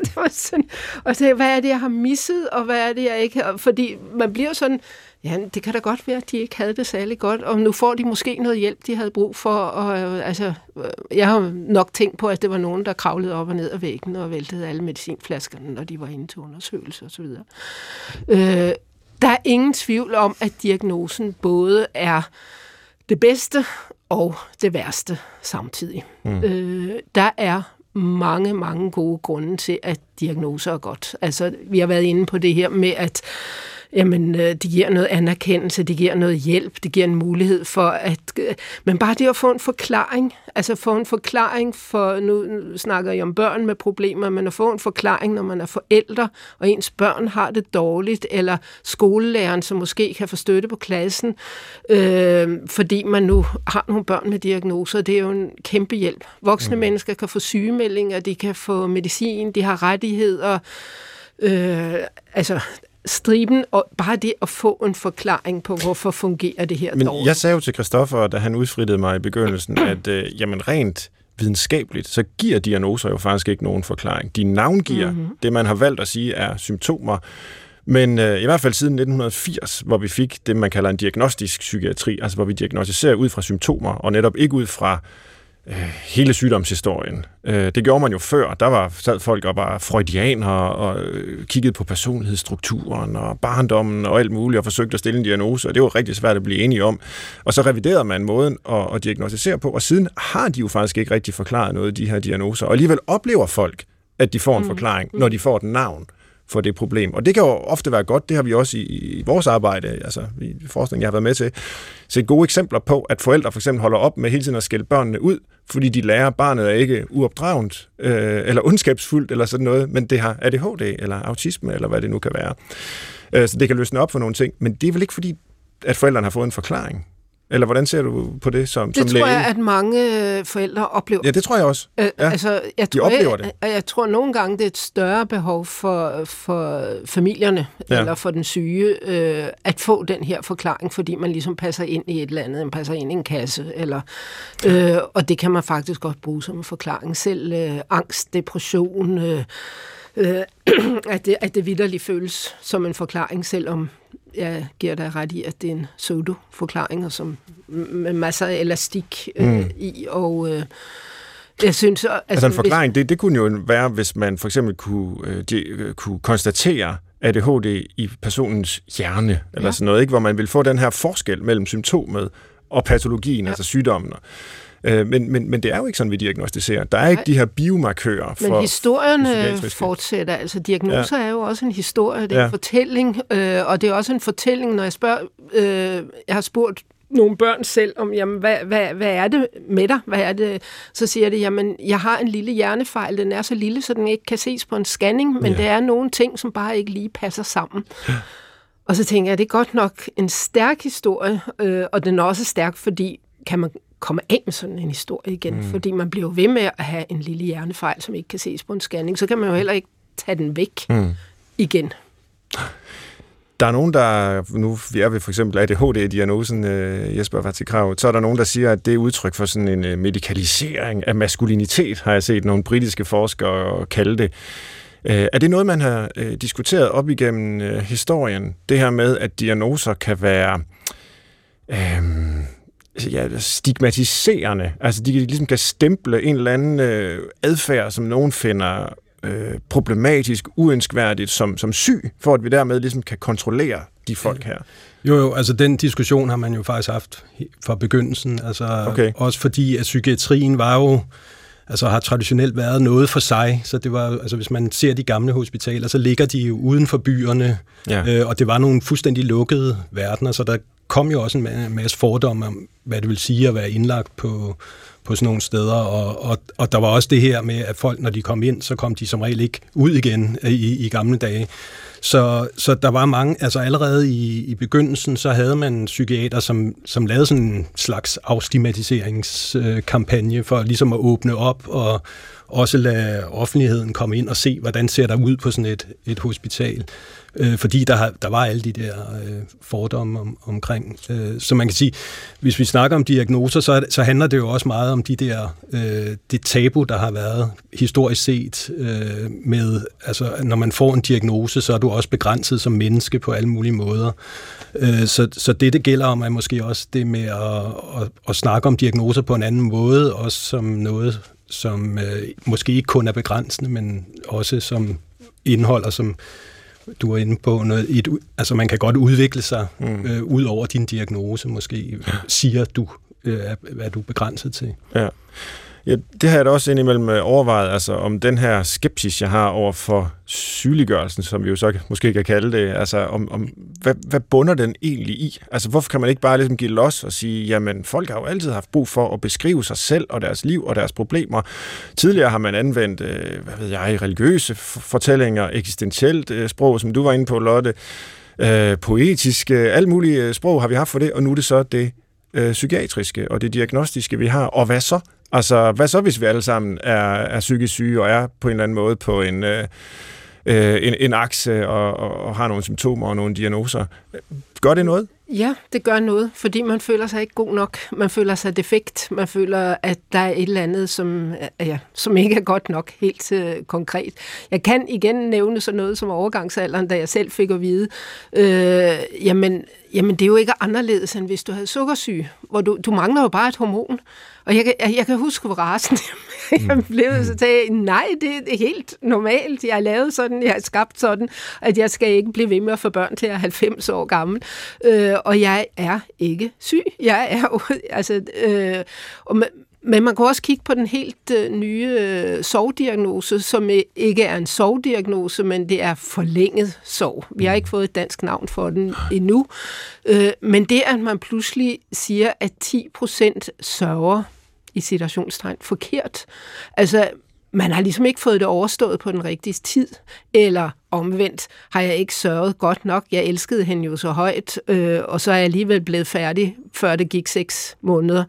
Det var sådan, og sagde, hvad er det, jeg har misset, og hvad er det, jeg ikke har? Fordi man bliver sådan, ja, det kan da godt være, at de ikke havde det særlig godt, og nu får de måske noget hjælp, de havde brug for. Og, altså, jeg har nok tænkt på, at det var nogen, der kravlede op og ned af væggen og væltede alle medicinflaskerne, når de var inde til undersøgelser osv. Der er ingen tvivl om, at diagnosen både er det bedste og det værste samtidig. Mm. Der er mange, mange gode grunde til, at diagnoser er godt. Altså, vi har været inde på det her med, at jamen, det giver noget anerkendelse, det giver noget hjælp, det giver en mulighed for at... Men bare det at få en forklaring, altså få en forklaring for... Nu snakker jeg om børn med problemer, men at få en forklaring, når man er forældre, og ens børn har det dårligt, eller skolelæreren, som måske kan få støtte på klassen, fordi man nu har nogle børn med diagnoser, det er jo en kæmpe hjælp. Voksne mennesker kan få sygemeldinger, de kan få medicin, de har rettigheder, altså... striben, og bare det at få en forklaring på, hvorfor fungerer det her dårligt. Men jeg sagde jo til Christoffer, da han udfrittede mig i begyndelsen, at jamen rent videnskabeligt, så giver diagnoser jo faktisk ikke nogen forklaring. De navngiver det, man har valgt at sige er symptomer, men i hvert fald siden 1980, hvor vi fik det, man kalder en diagnostisk psykiatri, altså hvor vi diagnostiserer ud fra symptomer, og netop ikke ud fra hele sygdomshistorien. Det gjorde man jo før. Der var sad folk og var freudianere og kiggede på personlighedsstrukturen og barndommen og alt muligt og forsøgte at stille en diagnose, og det var rigtig svært at blive enige om. Og så reviderede man måden at diagnostisere på, og siden har de jo faktisk ikke rigtig forklaret noget af de her diagnoser, og alligevel oplever folk, at de får en forklaring, når de får et navn for det problem. Og det kan jo ofte være godt, det har vi også i vores arbejde, altså i forskning, jeg har været med til, set gode eksempler på, at forældre for eksempel holder op med hele tiden at skælde børnene ud, fordi de lærer, at barnet er ikke uopdragent, eller ondskabsfuldt, eller sådan noget, men det har ADHD, eller autisme, eller hvad det nu kan være. Så det kan løsne op for nogle ting, men det er vel ikke fordi, at forældrene har fået en forklaring? Eller hvordan ser du på det som læge? Det tror jeg, at mange forældre oplever. Ja, det tror jeg også. Ja, altså, de oplever det. Jeg tror nogle gange, det er et større behov for familierne, eller for den syge, at få den her forklaring, fordi man ligesom passer ind i et eller andet, man passer ind i en kasse. Eller, og det kan man faktisk godt bruge som en forklaring. Selv angst, depression, at det vitterligt føles som en forklaring, selvom jeg giver dig ret i, at det er en pseudo-forklaring, og som med masser af elastik i, og jeg synes... Altså en forklaring, det kunne jo være, hvis man for eksempel kunne konstatere ADHD i personens hjerne, eller sådan noget, ikke? Hvor man vil få den her forskel mellem symptomet og patologien, altså sygdommen. Men det er jo ikke sådan, vi diagnostiserer. Der er ikke de her biomarkører for... Men historierne fortsætter. Altså, diagnoser er jo også en historie, det er en fortælling, og det er også en fortælling, når jeg spørger... jeg har spurgt nogle børn selv om, jamen, hvad er det med dig? Hvad er det? Så siger det, jamen, jeg har en lille hjernefejl. Den er så lille, så den ikke kan ses på en scanning, men det er nogle ting, som bare ikke lige passer sammen. Og så tænker jeg, det er godt nok en stærk historie, og den er også stærk, fordi kan man... komme af med sådan en historie igen, fordi man bliver ved med at have en lille hjernefejl, som ikke kan ses på en scanning, så kan man jo heller ikke tage den væk igen. Der er nogen, der, nu vi er ved for eksempel ADHD-diagnosen, Jesper Vaczy Kragh, så er der nogen, der siger, at det er udtryk for sådan en medikalisering af maskulinitet, har jeg set nogle britiske forskere kalde det. Er det noget, man har diskuteret op igennem historien? Det her med, at diagnoser kan være... stigmatiserende. Altså, de ligesom kan stemple en eller anden adfærd, som nogen finder problematisk, uønskværdigt, som syg, for at vi dermed ligesom kan kontrollere de folk her. Jo, altså den diskussion har man jo faktisk haft fra begyndelsen. Altså, også fordi, at psykiatrien var jo altså har traditionelt været noget for sig, så det var, altså hvis man ser de gamle hospitaler, så ligger de jo uden for byerne, og det var nogle fuldstændig lukkede verdener, så der kom jo også en masse fordomme om, hvad det vil sige at være indlagt på sådan nogle steder, og der var også det her med, at folk, når de kom ind, så kom de som regel ikke ud igen i gamle dage. Så der var mange, altså allerede i begyndelsen, så havde man psykiater, som lavede sådan en slags afstigmatiseringskampagne for ligesom at åbne op og også lade offentligheden komme ind og se, hvordan ser der ud på sådan et hospital. Fordi der var alle de der fordomme omkring. Så man kan sige, hvis vi snakker om diagnoser, så handler det jo også meget om det tabu, der har været historisk set med, altså når man får en diagnose, så er du også begrænset som menneske på alle mulige måder. Så det gælder om, at måske også det med at snakke om diagnoser på en anden måde, også som noget, som måske ikke kun er begrænsende, men også som indholder, som du er inde på altså man kan godt udvikle sig ud over din diagnose måske, siger du, hvad du er begrænset til. Ja. Ja, det har jeg da også indimellem overvejet, altså om den her skepsis, jeg har over for sygeliggørelsen, som vi jo så måske kan kalde det, altså om hvad bunder den egentlig i? Altså hvorfor kan man ikke bare ligesom give los og sige, jamen folk har jo altid haft brug for at beskrive sig selv og deres liv og deres problemer. Tidligere har man anvendt, religiøse fortællinger, eksistentielt sprog, som du var inde på, Lotte, poetiske, alle mulige sprog har vi haft for det, og nu er det så det psykiatriske og det diagnostiske, vi har, og hvad så? Altså, hvad så, hvis vi alle sammen er psykisk syge og er på en eller anden måde på en akse og har nogle symptomer og nogle diagnoser? Gør det noget? Ja, det gør noget, fordi man føler sig ikke god nok. Man føler sig defekt. Man føler, at der er et eller andet, som ikke er godt nok, helt konkret. Jeg kan igen nævne sådan noget som overgangsalderen, da jeg selv fik at vide, jamen det er jo ikke anderledes, end hvis du havde sukkersyge, hvor du mangler jo bare et hormon. Og jeg kan huske, hvor rasen jeg blev, så sagde nej, det er helt normalt. Jeg har lavet sådan, jeg har skabt sådan, at jeg skal ikke blive ved med at få børn til at 90 år gammel. Og jeg er ikke syg. Jeg er men man kan også kigge på den helt nye sorgdiagnose, som ikke er en sorgdiagnose, men det er forlænget sorg. Vi har ikke fået et dansk navn for den endnu. Men det, at man pludselig siger, at 10% sørger i situationstegn forkert. Altså, man har ligesom ikke fået det overstået på den rigtige tid, eller omvendt har jeg ikke sørget godt nok. Jeg elskede hende jo så højt, og så er jeg alligevel blevet færdig, før det gik 6 måneder.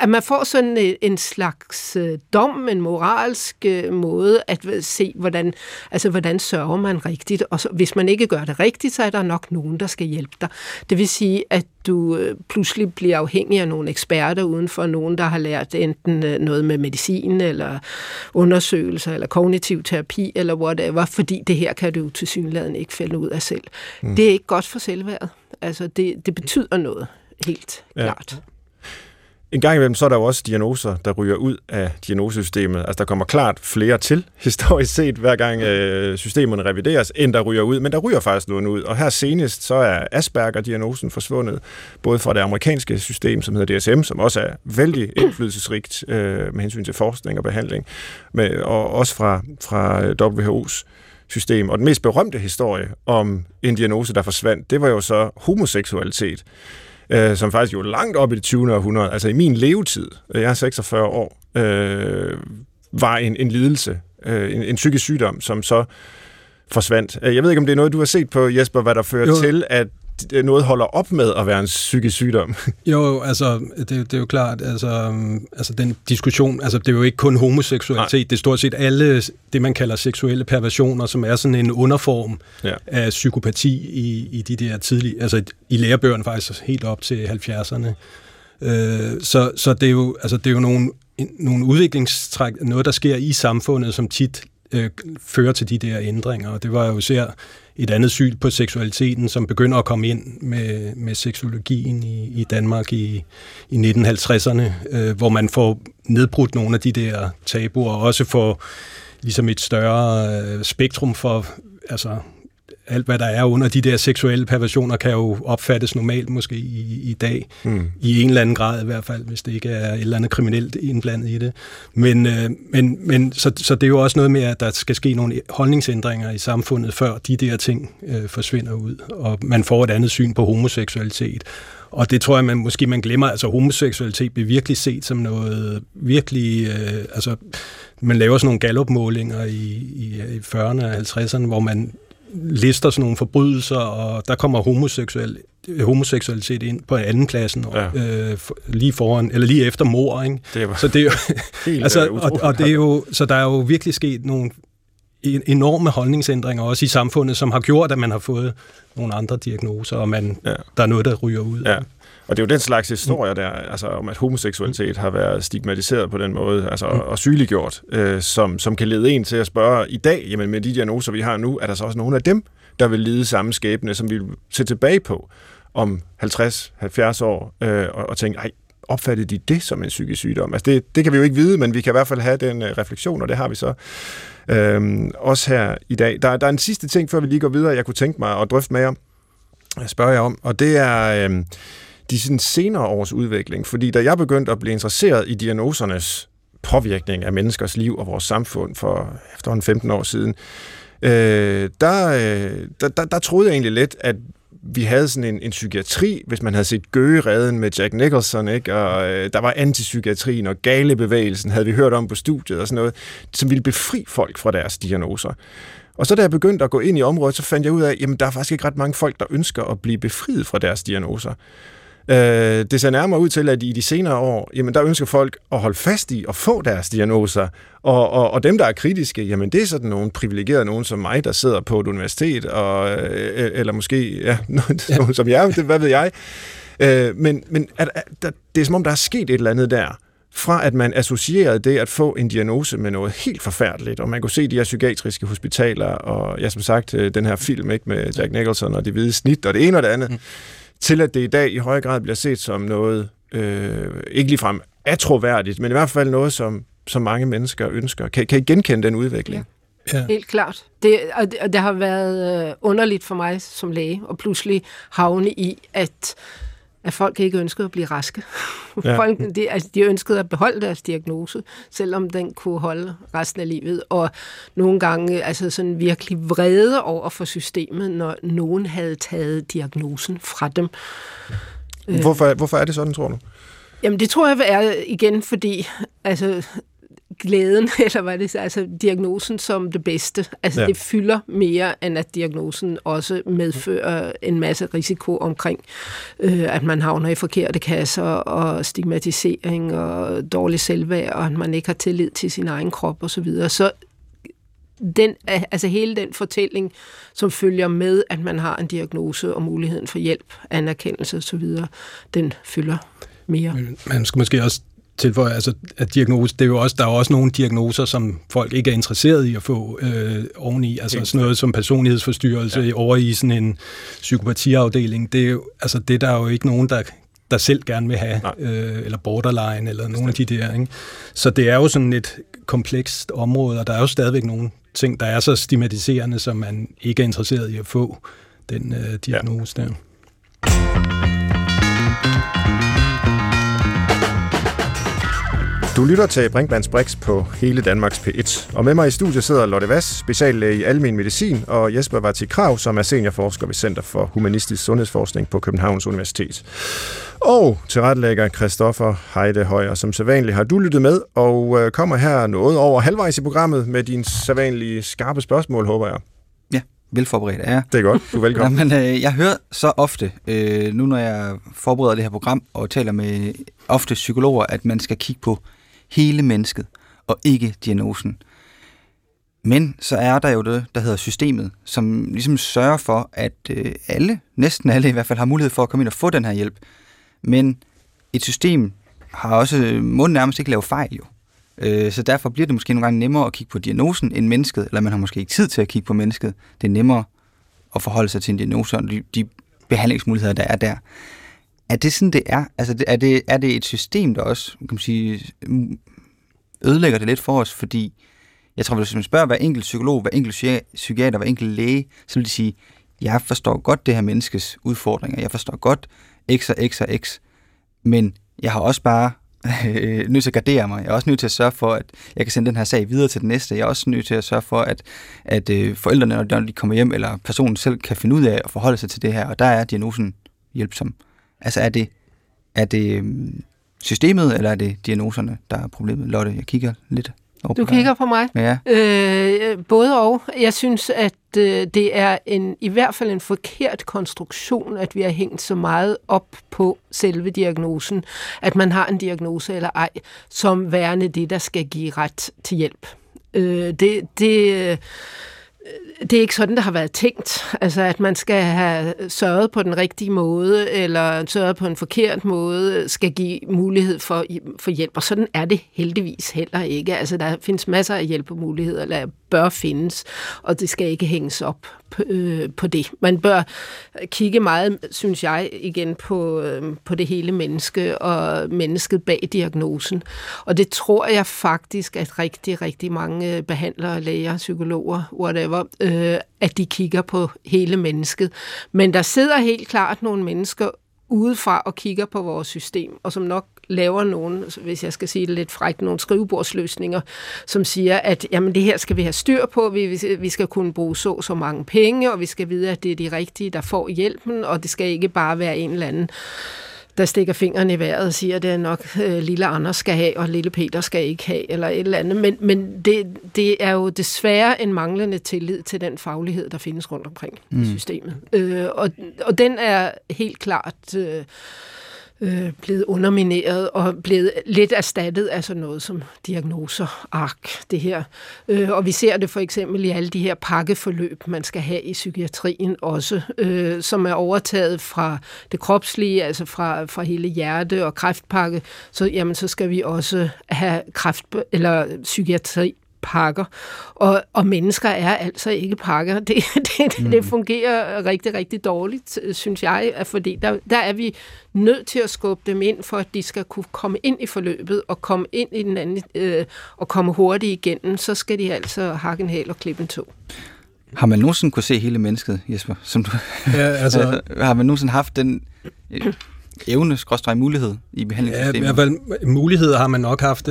At man får sådan en slags dom, en moralsk måde at se, hvordan sørger man rigtigt. Og så, hvis man ikke gør det rigtigt, så er der nok nogen, der skal hjælpe dig. Det vil sige, at du pludselig bliver afhængig af nogle eksperter uden for nogen, der har lært enten noget med medicin, eller undersøgelser, eller kognitiv terapi, eller whatever, fordi det her kan du tilsyneladende ikke finde ud af selv. Mm. Det er ikke godt for selvværdet. Altså, det betyder noget, helt klart. En gang imellem, så er der jo også diagnoser, der ryger ud af diagnosesystemet. Altså, der kommer klart flere til, historisk set, hver gang systemerne revideres, end der ryger ud. Men der ryger faktisk noget ud. Og her senest, så er Asperger-diagnosen forsvundet, både fra det amerikanske system, som hedder DSM, som også er vældig indflydelsesrigt med hensyn til forskning og behandling, og også fra WHO's system. Og den mest berømte historie om en diagnose, der forsvandt, det var jo så homoseksualitet, som faktisk jo langt op i det 20. århundrede, altså i min levetid, jeg er 46 år, var en lidelse, en psykisk sygdom, som så forsvandt. Jeg ved ikke, om det er noget, du har set på, Jesper, hvad der fører til, at noget holder op med at være en psykisk sygdom. Jo, altså, det er jo klart, altså den diskussion, altså det er jo ikke kun homoseksualitet, det er stort set alle, det man kalder seksuelle perversioner, som er sådan en underform af psykopati i de der tidlige, altså i lærebøgerne faktisk helt op til 70'erne. Så det er jo, altså det er jo nogle udviklingstræk, noget der sker i samfundet, som tit fører til de der ændringer, og det var jo især et andet syn på seksualiteten, som begynder at komme ind med seksologien i Danmark i 1950'erne, hvor man får nedbrudt nogle af de der tabuer, og også får ligesom et større spektrum for, altså alt hvad der er under de der seksuelle perversioner, kan jo opfattes normalt måske i dag, i en eller anden grad i hvert fald, hvis det ikke er et eller andet kriminelt indblandet i det. Men så det er jo også noget med, at der skal ske nogle holdningsændringer i samfundet, før de der ting forsvinder ud, og man får et andet syn på homoseksualitet. Og det tror jeg, man glemmer. Altså homoseksualitet bliver virkelig set som noget virkelig... man laver sådan nogle gallupmålinger i 40'erne og 50'erne, hvor man lister sådan nogle forbrydelser, og der kommer homoseksualitet ind på anden pladsen, ja. Lige foran, eller lige efter mord, ikke? Det var så det er jo, helt altså, og det er jo, så der er jo virkelig sket nogle enorme holdningsændringer også i samfundet, som har gjort, at man har fået nogle andre diagnoser, og man, ja. Der er noget, der ryger ud. Ja. Og det er jo den slags historier der, altså om at homoseksualitet har været stigmatiseret på den måde, altså og sygeliggjort, som kan lede en til at spørge i dag, jamen med de diagnoser, vi har nu, er der så også nogle af dem, der vil lide samme skæbne, som vi vil se tilbage på om 50-70 år, og tænke, ej, opfattede de det som en psykisk sygdom? Altså det kan vi jo ikke vide, men vi kan i hvert fald have den refleksion, og det har vi så også her i dag. Der er en sidste ting, før vi lige går videre, jeg kunne tænke mig at drøfte med jer, spørger jeg om, og det er... de sådan senere års udvikling, fordi da jeg begyndte at blive interesseret i diagnosernes påvirkning af menneskers liv og vores samfund for efterhånden 15 år siden, der troede jeg egentlig lidt, at vi havde sådan en psykiatri, hvis man havde set Gøge-reden med Jack Nicholson, ikke? Og der var antipsykiatrien og galebevægelsen, havde vi hørt om på studiet og sådan noget, som ville befri folk fra deres diagnoser. Og så da jeg begyndte at gå ind i området, så fandt jeg ud af, jamen der er faktisk ikke ret mange folk, der ønsker at blive befriet fra deres diagnoser. Det ser nærmere ud til, at i de senere år, jamen der ønsker folk at holde fast i og få deres diagnoser, og dem, der er kritiske, jamen det er sådan nogle privilegerede, nogen som mig, der sidder på et universitet, og, eller måske, ja, nogen som jeg, hvad ved jeg. Men det er som om, der er sket et eller andet der, fra at man associerede det at få en diagnose med noget helt forfærdeligt, og man kunne se de her psykiatriske hospitaler, og ja, som sagt, den her film ikke med Jack Nicholson og det hvide snit, og det ene og det andet, til at det i dag i høj grad bliver set som noget, ikke ligefrem atroværdigt, men i hvert fald noget, som mange mennesker ønsker. Kan I genkende den udvikling? Ja. Helt klart. Det har været underligt for mig som læge, og pludselig havne i, at folk ikke ønskede at blive raske. Ja. Folk, de ønskede at beholde deres diagnose, selvom den kunne holde resten af livet. Og nogle gange altså sådan virkelig vrede over for systemet, når nogen havde taget diagnosen fra dem. Hvorfor er det sådan, tror du? Jamen det tror jeg er igen, fordi... altså glæden, eller hvad det er, altså diagnosen som det bedste. Altså det fylder mere, end at diagnosen også medfører en masse risiko omkring, at man havner i forkerte kasser, og stigmatisering, og dårlig selvværd, og at man ikke har tillid til sin egen krop, osv. Så den, altså hele den fortælling, som følger med, at man har en diagnose, og muligheden for hjælp, anerkendelse, osv., den fylder mere. Man skal måske også tilføjer, altså, at diagnose, det er jo også, der er også nogle diagnoser, som folk ikke er interesseret i at få oveni, altså sådan noget som personlighedsforstyrrelse over i sådan en psykopatiafdeling, det er jo, altså det der er jo ikke nogen, der selv gerne vil have, eller borderline, eller nogle af de der, ikke? Så det er jo sådan et komplekst område, og der er jo stadigvæk nogle ting, der er så stigmatiserende, som man ikke er interesseret i at få den diagnose der. Du lytter til Brinkmanns Brix på hele Danmarks P1. Og med mig i studiet sidder Lotte Hvas, speciallæge i almen medicin, og Jesper Vaczy Kragh, som er seniorforsker ved Center for Humanistisk Sundhedsforskning på Københavns Universitet. Og tilrettelægger Christoffer Heide Højer, som sædvanligt har du lyttet med, og kommer her noget over halvvejs i programmet med dine sædvanlige skarpe spørgsmål, håber jeg. Ja, velforberedt er jeg. Det er godt, du er velkommen. Jamen, jeg hører så ofte, nu når jeg forbereder det her program og taler med ofte psykologer, at man skal kigge på hele mennesket, og ikke diagnosen. Men så er der jo det, der hedder systemet, som ligesom sørger for, at alle, næsten alle i hvert fald, har mulighed for at komme ind og få den her hjælp. Men et system har også, må nærmest ikke lave fejl jo. Så derfor bliver det måske nogle gange nemmere at kigge på diagnosen end mennesket, eller man har måske ikke tid til at kigge på mennesket. Det er nemmere at forholde sig til en diagnose og de behandlingsmuligheder, der er der. Er det sådan, det er? Altså, er det et system, der også, kan man sige, ødelægger det lidt for os? Fordi jeg tror, hvis man spørger hver enkelt psykolog, hver enkelt psykiater, hver enkelt læge, så vil de sige, jeg forstår godt det her menneskes udfordringer, jeg forstår godt x og x og x, men jeg har også bare nødt til at gardere mig, jeg er også nødt til at sørge for, at jeg kan sende den her sag videre til den næste, jeg er også nødt til at sørge for, at forældrene, når de kommer hjem, eller personen selv kan finde ud af at forholde sig til det her, og der er diagnosen hjælpsom. Altså er det systemet, eller er det diagnoserne, der er problemet? Lotte, jeg kigger lidt Okay. Du kigger på mig. Ja. Både og. Jeg synes, at det er i hvert fald en forkert konstruktion, at vi har hængt så meget op på selve diagnosen, at man har en diagnose eller ej, som værende det, der skal give ret til hjælp. Det er ikke sådan, der har været tænkt. Altså, at man skal have sørget på den rigtige måde, eller sørget på en forkert måde, skal give mulighed for hjælp. Og sådan er det heldigvis heller ikke. Altså, der findes masser af hjælpemuligheder, eller bør findes, og det skal ikke hænges op på det. Man bør kigge meget, synes jeg, igen på det hele menneske og mennesket bag diagnosen. Og det tror jeg faktisk, at rigtig, rigtig mange behandlere, læger, psykologer, whatever, at de kigger på hele mennesket. Men der sidder helt klart nogle mennesker udefra og kigger på vores system, og som nok laver nogle, hvis jeg skal sige det lidt frækt, nogle skrivebordsløsninger, som siger, at jamen, det her skal vi have styr på, vi skal kunne bruge så mange penge, og vi skal vide, at det er de rigtige, der får hjælpen, og det skal ikke bare være en eller anden, der stikker fingrene i vejret og siger, at det er nok lille Anders skal have, og lille Peter skal ikke have, eller et eller andet. Men det er jo desværre en manglende tillid til den faglighed, der findes rundt omkring systemet. Og den er helt klart blevet undermineret og blevet lidt erstattet af sådan noget som diagnoser, ark, det her. Og vi ser det for eksempel i alle de her pakkeforløb, man skal have i psykiatrien også, som er overtaget fra det kropslige, altså fra hele hjerte- og kræftpakke, så skal vi også have kræft eller psykiatri pakker, og mennesker er altså ikke pakker. Det fungerer rigtig, rigtig dårligt, synes jeg, fordi der er vi nødt til at skubbe dem ind, for at de skal kunne komme ind i forløbet og komme ind i den anden og komme hurtigt igennem, så skal de altså hakke en hæl og klippe en tog. Har man nogensinde kunne se hele mennesket, Jesper? Som du? Ja, altså, har man nogensinde haft den evne/mulighed i behandlingssystemet? Ja, i hvert fald muligheder har man nok haft.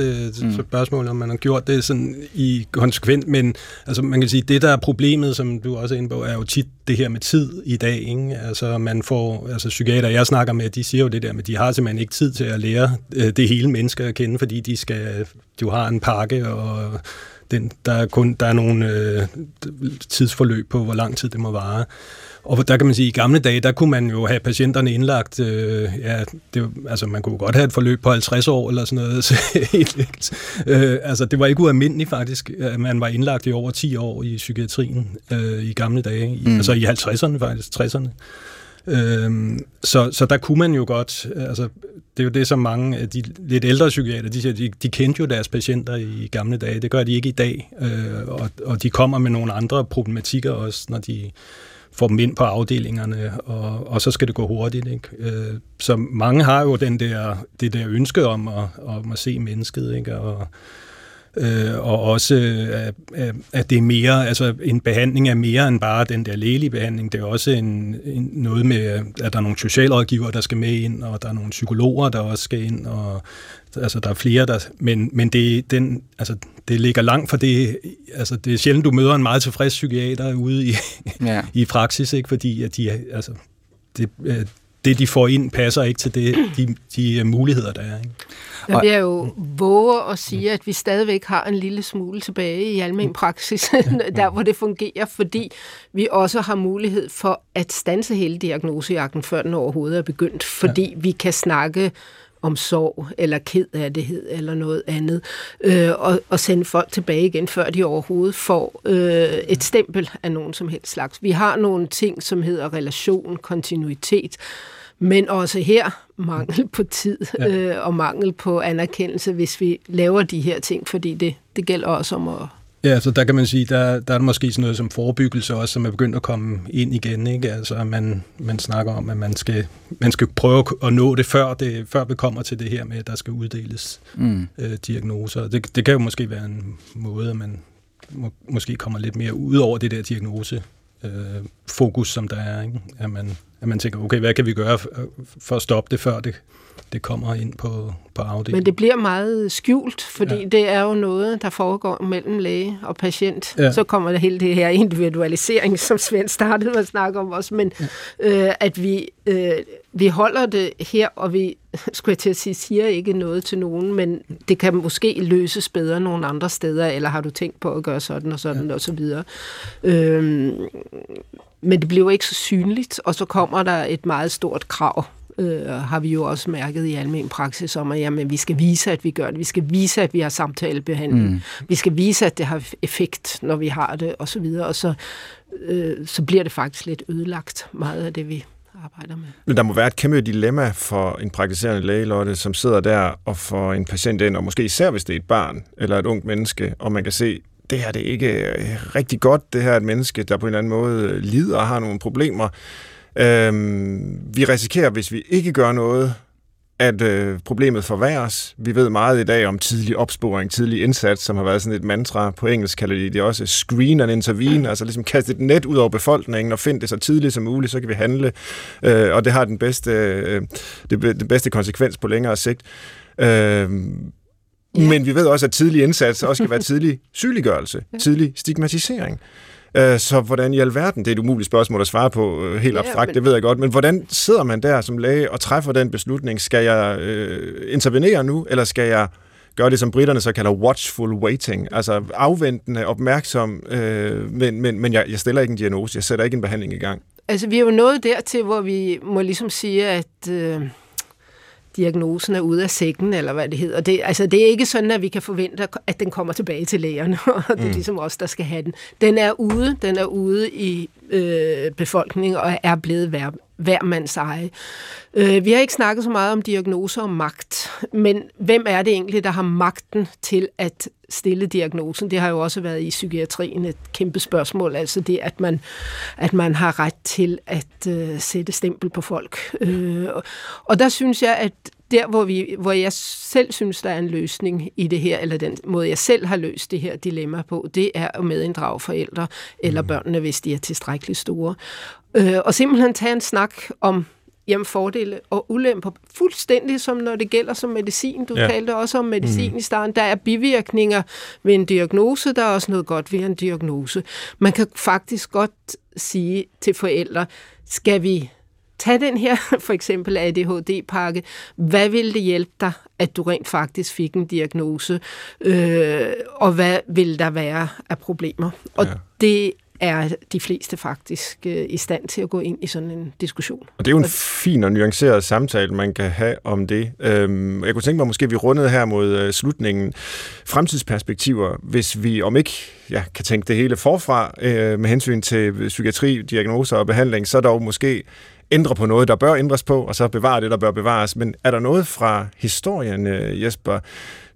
Spørgsmålet, om man har gjort det sådan i konsekvent, men altså, man kan sige, det der er problemet, som du også er inde på, er jo tit det her med tid i dag, ikke? Altså, man får, altså psykiater, jeg snakker med, de siger jo det der, men de har simpelthen ikke tid til at lære det hele menneske at kende, fordi de skal, du har en pakke, og der er nogle tidsforløb på, hvor lang tid det må vare. Og der kan man sige, at i gamle dage, der kunne man jo have patienterne indlagt, man kunne godt have et forløb på 50 år eller sådan noget. Det var ikke ualmindeligt faktisk, at man var indlagt i over 10 år i psykiatrien i gamle dage, altså i 50'erne faktisk, 60'erne. Så der kunne man jo godt, altså det er jo det, som mange af de lidt ældre psykiater, de siger, de kendte jo deres patienter i gamle dage, det gør de ikke i dag, og de kommer med nogle andre problematikker også, når de får dem ind på afdelingerne, og så skal det gå hurtigt, ikke? Så mange har jo det der ønske om at se mennesket, ikke? Og også, at det er mere, altså en behandling er mere end bare den der lægelige behandling, det er også noget med, at der er nogle socialrådgivere, der skal med ind, og der er nogle psykologer, der også skal ind, og altså, der er flere, men det ligger langt for det. Altså, det er sjældent, du møder en meget tilfreds psykiater ude i praksis, ikke? Fordi at det, de får ind, passer ikke til de muligheder, der er. Ikke? Jeg vil jo våge at sige, at vi stadigvæk har en lille smule tilbage i almen praksis, der hvor det fungerer, fordi vi også har mulighed for at standse hele diagnosejakten, før den overhovedet er begyndt, fordi vi kan snakke om sorg, eller kedærdighed, eller noget andet, og sende folk tilbage igen, før de overhovedet får et stempel af nogen som helst slags. Vi har nogle ting, som hedder relation, kontinuitet, men også her mangel på tid og mangel på anerkendelse, hvis vi laver de her ting, fordi det gælder også om at... Ja, så der kan man sige, der er måske sådan noget som forebyggelse også, som er begyndt at komme ind igen, ikke? Altså, man snakker om, at man skal prøve at nå det, før vi kommer til det her med, at der skal uddeles diagnoser. Det kan jo måske være en måde, at man måske kommer lidt mere ud over det der diagnosefokus, som der er, ikke? At man at man tænker, okay, hvad kan vi gøre for at stoppe det, før det kommer ind på afdelingen. Men det bliver meget skjult, fordi det er jo noget, der foregår mellem læge og patient. Ja. Så kommer der hele det her individualisering, som Svend startede med at snakke om også, men at vi holder det her, og vi skulle jeg til at sige, siger ikke noget til nogen, men det kan måske løses bedre nogle andre steder, eller har du tænkt på at gøre sådan og sådan og så videre. Men det bliver ikke så synligt, og så kommer der et meget stort krav, har vi jo også mærket i almen praksis om, at jamen, vi skal vise, at vi gør det. Vi skal vise, at vi har samtalebehandling. Vi skal vise, at det har effekt, når vi har det, og så videre. Og så bliver det faktisk lidt ødelagt, meget af det, vi arbejder med. Men der må være et kæmpe dilemma for en praktiserende læge, Lotte, som sidder der og får en patient ind, og måske især, hvis det er et barn eller et ungt menneske, og man kan se, det her det er ikke rigtig godt, det her er et menneske, der på en eller anden måde lider og har nogle problemer. Vi risikerer, hvis vi ikke gør noget, at problemet forværres. Vi ved meget i dag om tidlig opsporing, tidlig indsats, som har været sådan et mantra. På engelsk kalder de det også screen and intervene, altså ligesom kaste et net ud over befolkningen og finde det så tidligt som muligt, så kan vi handle. Og det har den bedste konsekvens på længere sigt. Men vi ved også, at tidlig indsats også kan være tidlig sygeliggørelse, tidlig stigmatisering. Så hvordan i alverden, det er et umuligt spørgsmål at svare på helt abstrakt, det ved jeg godt, men hvordan sidder man der som læge og træffer den beslutning? Skal jeg intervenere nu, eller skal jeg gøre det, som britterne så kalder watchful waiting, altså afventende, opmærksom, men jeg stiller ikke en diagnose, jeg sætter ikke en behandling i gang? Altså vi er jo nået dertil, hvor vi må ligesom sige, at diagnosen er ude af sækken, eller hvad det hedder. Det er ikke sådan, at vi kan forvente, at den kommer tilbage til lægerne, og det er ligesom os, der skal have den. Den er ude i befolkningen, og er blevet hver mands eje. Vi har ikke snakket så meget om diagnoser og magt, men hvem er det egentlig, der har magten til at stille diagnosen? Det har jo også været i psykiatrien et kæmpe spørgsmål, altså det, at man har ret til at sætte stempel på folk. Og der synes jeg, at der, hvor jeg selv synes, der er en løsning i det her, eller den måde, jeg selv har løst det her dilemma på, det er at medinddrage forældre eller børnene, hvis de er tilstrækkeligt store. Og simpelthen tage en snak om fordele og ulemper, fuldstændig som når det gælder som medicin. Du talte også om medicin i starten. Der er bivirkninger ved en diagnose, der er også noget godt ved en diagnose. Man kan faktisk godt sige til forældre, skal vi tag den her, for eksempel ADHD-pakke. Hvad ville det hjælpe dig, at du rent faktisk fik en diagnose? Og hvad vil der være af problemer? Og det er de fleste faktisk i stand til at gå ind i sådan en diskussion. Og det er jo en fin og nuanceret samtale, man kan have om det. Jeg kunne tænke mig, måske vi rundede her mod slutningen. Fremtidsperspektiver, hvis vi om ikke kan tænke det hele forfra med hensyn til psykiatri, diagnoser og behandling, så er der jo måske ændre på noget, der bør ændres på, og så bevare det, der bør bevares. Men er der noget fra historien, Jesper,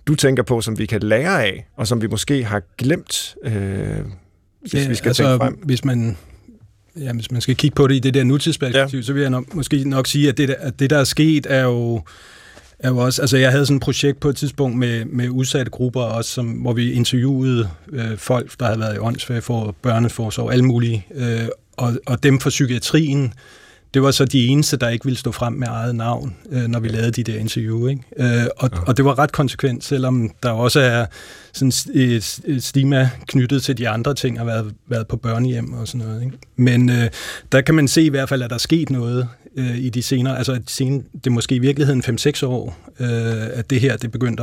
du tænker på, som vi kan lære af, og som vi måske har glemt, hvis vi skal tænke frem? Hvis man skal kigge på det i det der nutidsperspektiv, så vil jeg måske nok sige, at det, der er sket, er jo også, altså jeg havde sådan et projekt på et tidspunkt med udsatte grupper, også som, hvor vi interviewede folk, der havde været i åndssvage for børneforsorg, alle mulige, og dem fra psykiatrien. Det var så de eneste, der ikke ville stå frem med eget navn, når vi lavede de der interview. Ikke? Og det var ret konsekvent, selvom der også er sådan et stigma knyttet til de andre ting, at have været på børnehjem og sådan noget. Ikke? Men der kan man se i hvert fald, at der er sket noget i de senere, det er måske i virkeligheden 5-6 år, at det her det begyndte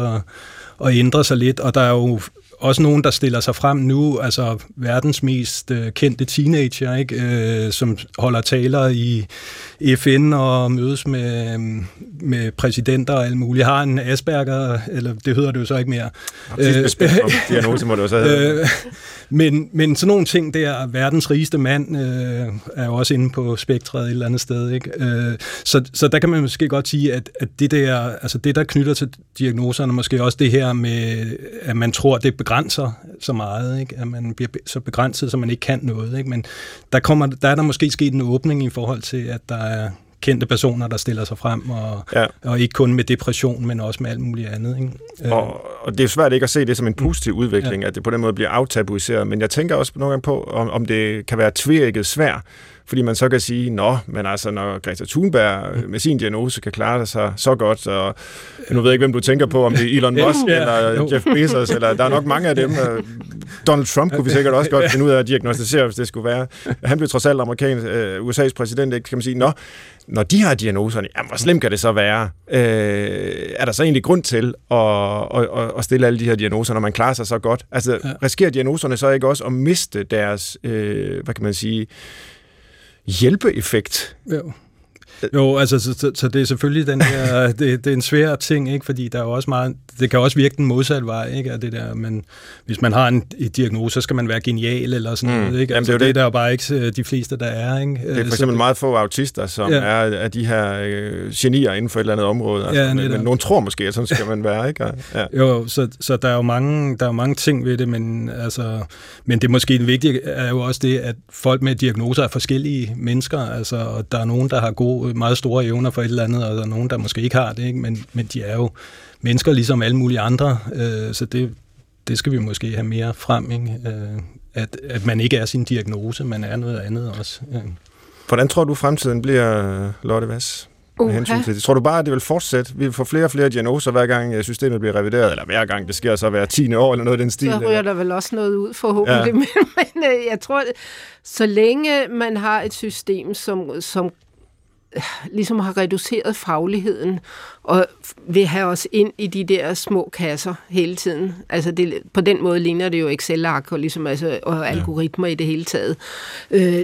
at ændre sig lidt, og der er jo også nogen, der stiller sig frem nu, altså verdens mest kendte teenager, ikke? Som holder taler i FN og mødes med præsidenter og alt muligt. Har en Asperger, eller det hedder det jo så ikke mere. Diagnose må det jo så hedde. Men sådan nogle ting der, verdens rigeste mand er jo også inde på spektret et eller andet sted. Ikke? Så der kan man måske godt sige, at det der, altså det der knytter til diagnoserne, måske også det her med, at man tror, det begrænser så meget, ikke? At man bliver så begrænset, så man ikke kan noget. Ikke? Men der er der måske sket en åbning i forhold til, at der er kendte personer, der stiller sig frem, og ikke kun med depression, men også med alt muligt andet. Ikke? Og det er svært ikke at se det som en positiv udvikling, at det på den måde bliver aftabuiseret, men jeg tænker også nogle gange på, om det kan være tvækket svært, fordi man så kan sige, men altså, når Greta Thunberg med sin diagnose kan klare sig så godt, og nu ved jeg ikke, hvem du tænker på, om det er Elon Musk eller Jeff Bezos, eller der er nok mange af dem. Donald Trump kunne vi sikkert også godt finde ud af at diagnostisere, hvis det skulle være. Han blev trods alt USA's præsident, ikke? Kan man sige, når de har diagnoserne, hvor slemt kan det så være? Er der så egentlig grund til at stille alle de her diagnoser, når man klarer sig så godt? Altså, risikerer diagnoserne så ikke også at miste deres, hvad kan man sige, hjælpeeffekt? Jo, altså, så det er selvfølgelig den her, det er en svær ting, ikke? Fordi der er også meget, det kan også virke den modsatte vej, ikke? At det der, men hvis man har en diagnose, så skal man være genial eller sådan noget, ikke? Altså, jamen, det er der bare ikke de fleste, der er, ikke? Det er for eksempel meget få autister, som er de her genier inden for et eller andet område, altså, men nogen tror måske, at sådan skal man være, ikke? Ja. Jo, så der er jo mange ting ved det, men altså, men det er måske det vigtige er jo også det, at folk med diagnoser er forskellige mennesker, altså, og der er nogen, der har meget store evner for et eller andet, og der er nogen, der måske ikke har det, ikke? Men de er jo mennesker ligesom alle mulige andre, så det skal vi måske have mere frem, ikke? At man ikke er sin diagnose, man er noget andet også. Ja. Hvordan tror du, fremtiden bliver, Lotte Hvas? Tror du bare, at det vil fortsætte? Vi får flere og flere diagnoser, hver gang systemet bliver revideret, eller hver gang det sker så hver 10. år, eller noget i den stil? Så ryger der vel også noget ud, forhåbentlig. Ja. Men jeg tror, så længe man har et system, som ligesom har reduceret fagligheden og vil have os ind i de der små kasser hele tiden. Altså det, på den måde ligner det jo Excel-ark og, ligesom, altså, og algoritmer i det hele taget,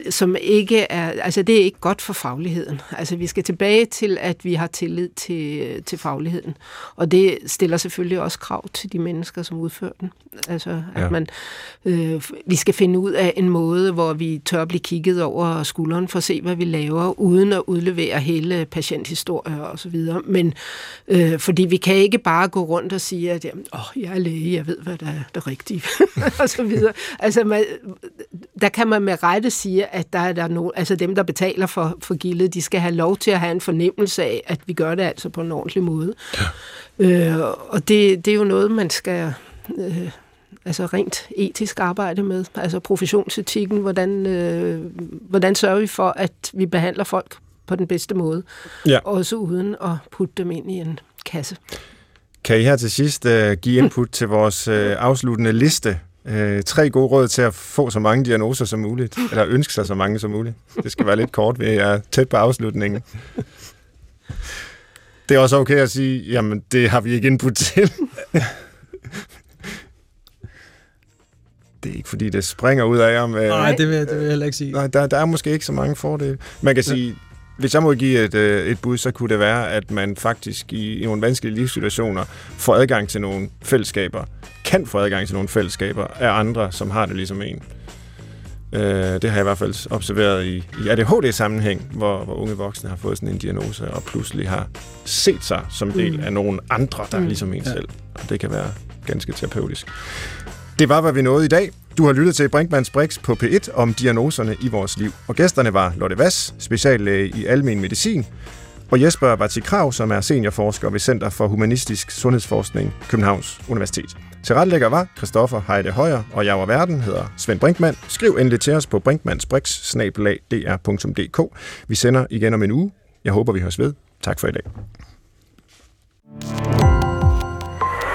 som ikke er, altså det er ikke godt for fagligheden. Altså vi skal tilbage til, at vi har tillid til fagligheden. Og det stiller selvfølgelig også krav til de mennesker, som udfører den. Altså at man, vi skal finde ud af en måde, hvor vi tør blive kigget over skulderen for at se, hvad vi laver, uden at udlevere hele patienthistorier og så videre. Men fordi vi kan ikke bare gå rundt og sige, at jeg er læge, jeg ved, hvad der er det rigtige, og så videre. Altså, der kan man med rette sige, at der er nogen, altså dem, der betaler for gildet, de skal have lov til at have en fornemmelse af, at vi gør det altså på en ordentlig måde. Ja. Og det er jo noget, man skal altså rent etisk arbejde med. Altså professionsetikken, hvordan sørger vi for, at vi behandler folk på den bedste måde, også uden at putte dem ind i en kasse. Kan I her til sidst give input til vores afsluttende liste? 3 gode råd til at få så mange diagnoser som muligt, eller ønske sig så mange som muligt. Det skal være lidt kort, vi er tæt på afslutningen. Det er også okay at sige, jamen det har vi ikke input til. Det er ikke, fordi det springer ud af jer. Nej, det vil jeg heller ikke sige. Nej, der er måske ikke så mange fordele. Man kan sige, hvis jeg må give et bud, så kunne det være, at man faktisk i nogle vanskelige livssituationer får adgang til nogle fællesskaber, kan få adgang til nogle fællesskaber af andre, som har det ligesom en. Det har jeg i hvert fald observeret i ADHD-sammenhæng, hvor unge voksne har fået sådan en diagnose og pludselig har set sig som del af nogle andre, der er ligesom en selv. Og det kan være ganske terapeutisk. Det var, hvad vi nåede i dag. Du har lyttet til Brinkmanns Brix på P1 om diagnoserne i vores liv. Og gæsterne var Lotte Hvas, speciallæge i almen medicin, og Jesper Vaczy Kragh, som er seniorforsker ved Center for Humanistisk Sundhedsforskning, Københavns Universitet. Tilrettelægger var Christoffer Heide Højer, og jeg var værten, hedder Svend Brinkmann. Skriv endelig til os på brinkmannsbrix@dr.dk. Vi sender igen om en uge. Jeg håber, vi høres ved. Tak for i dag.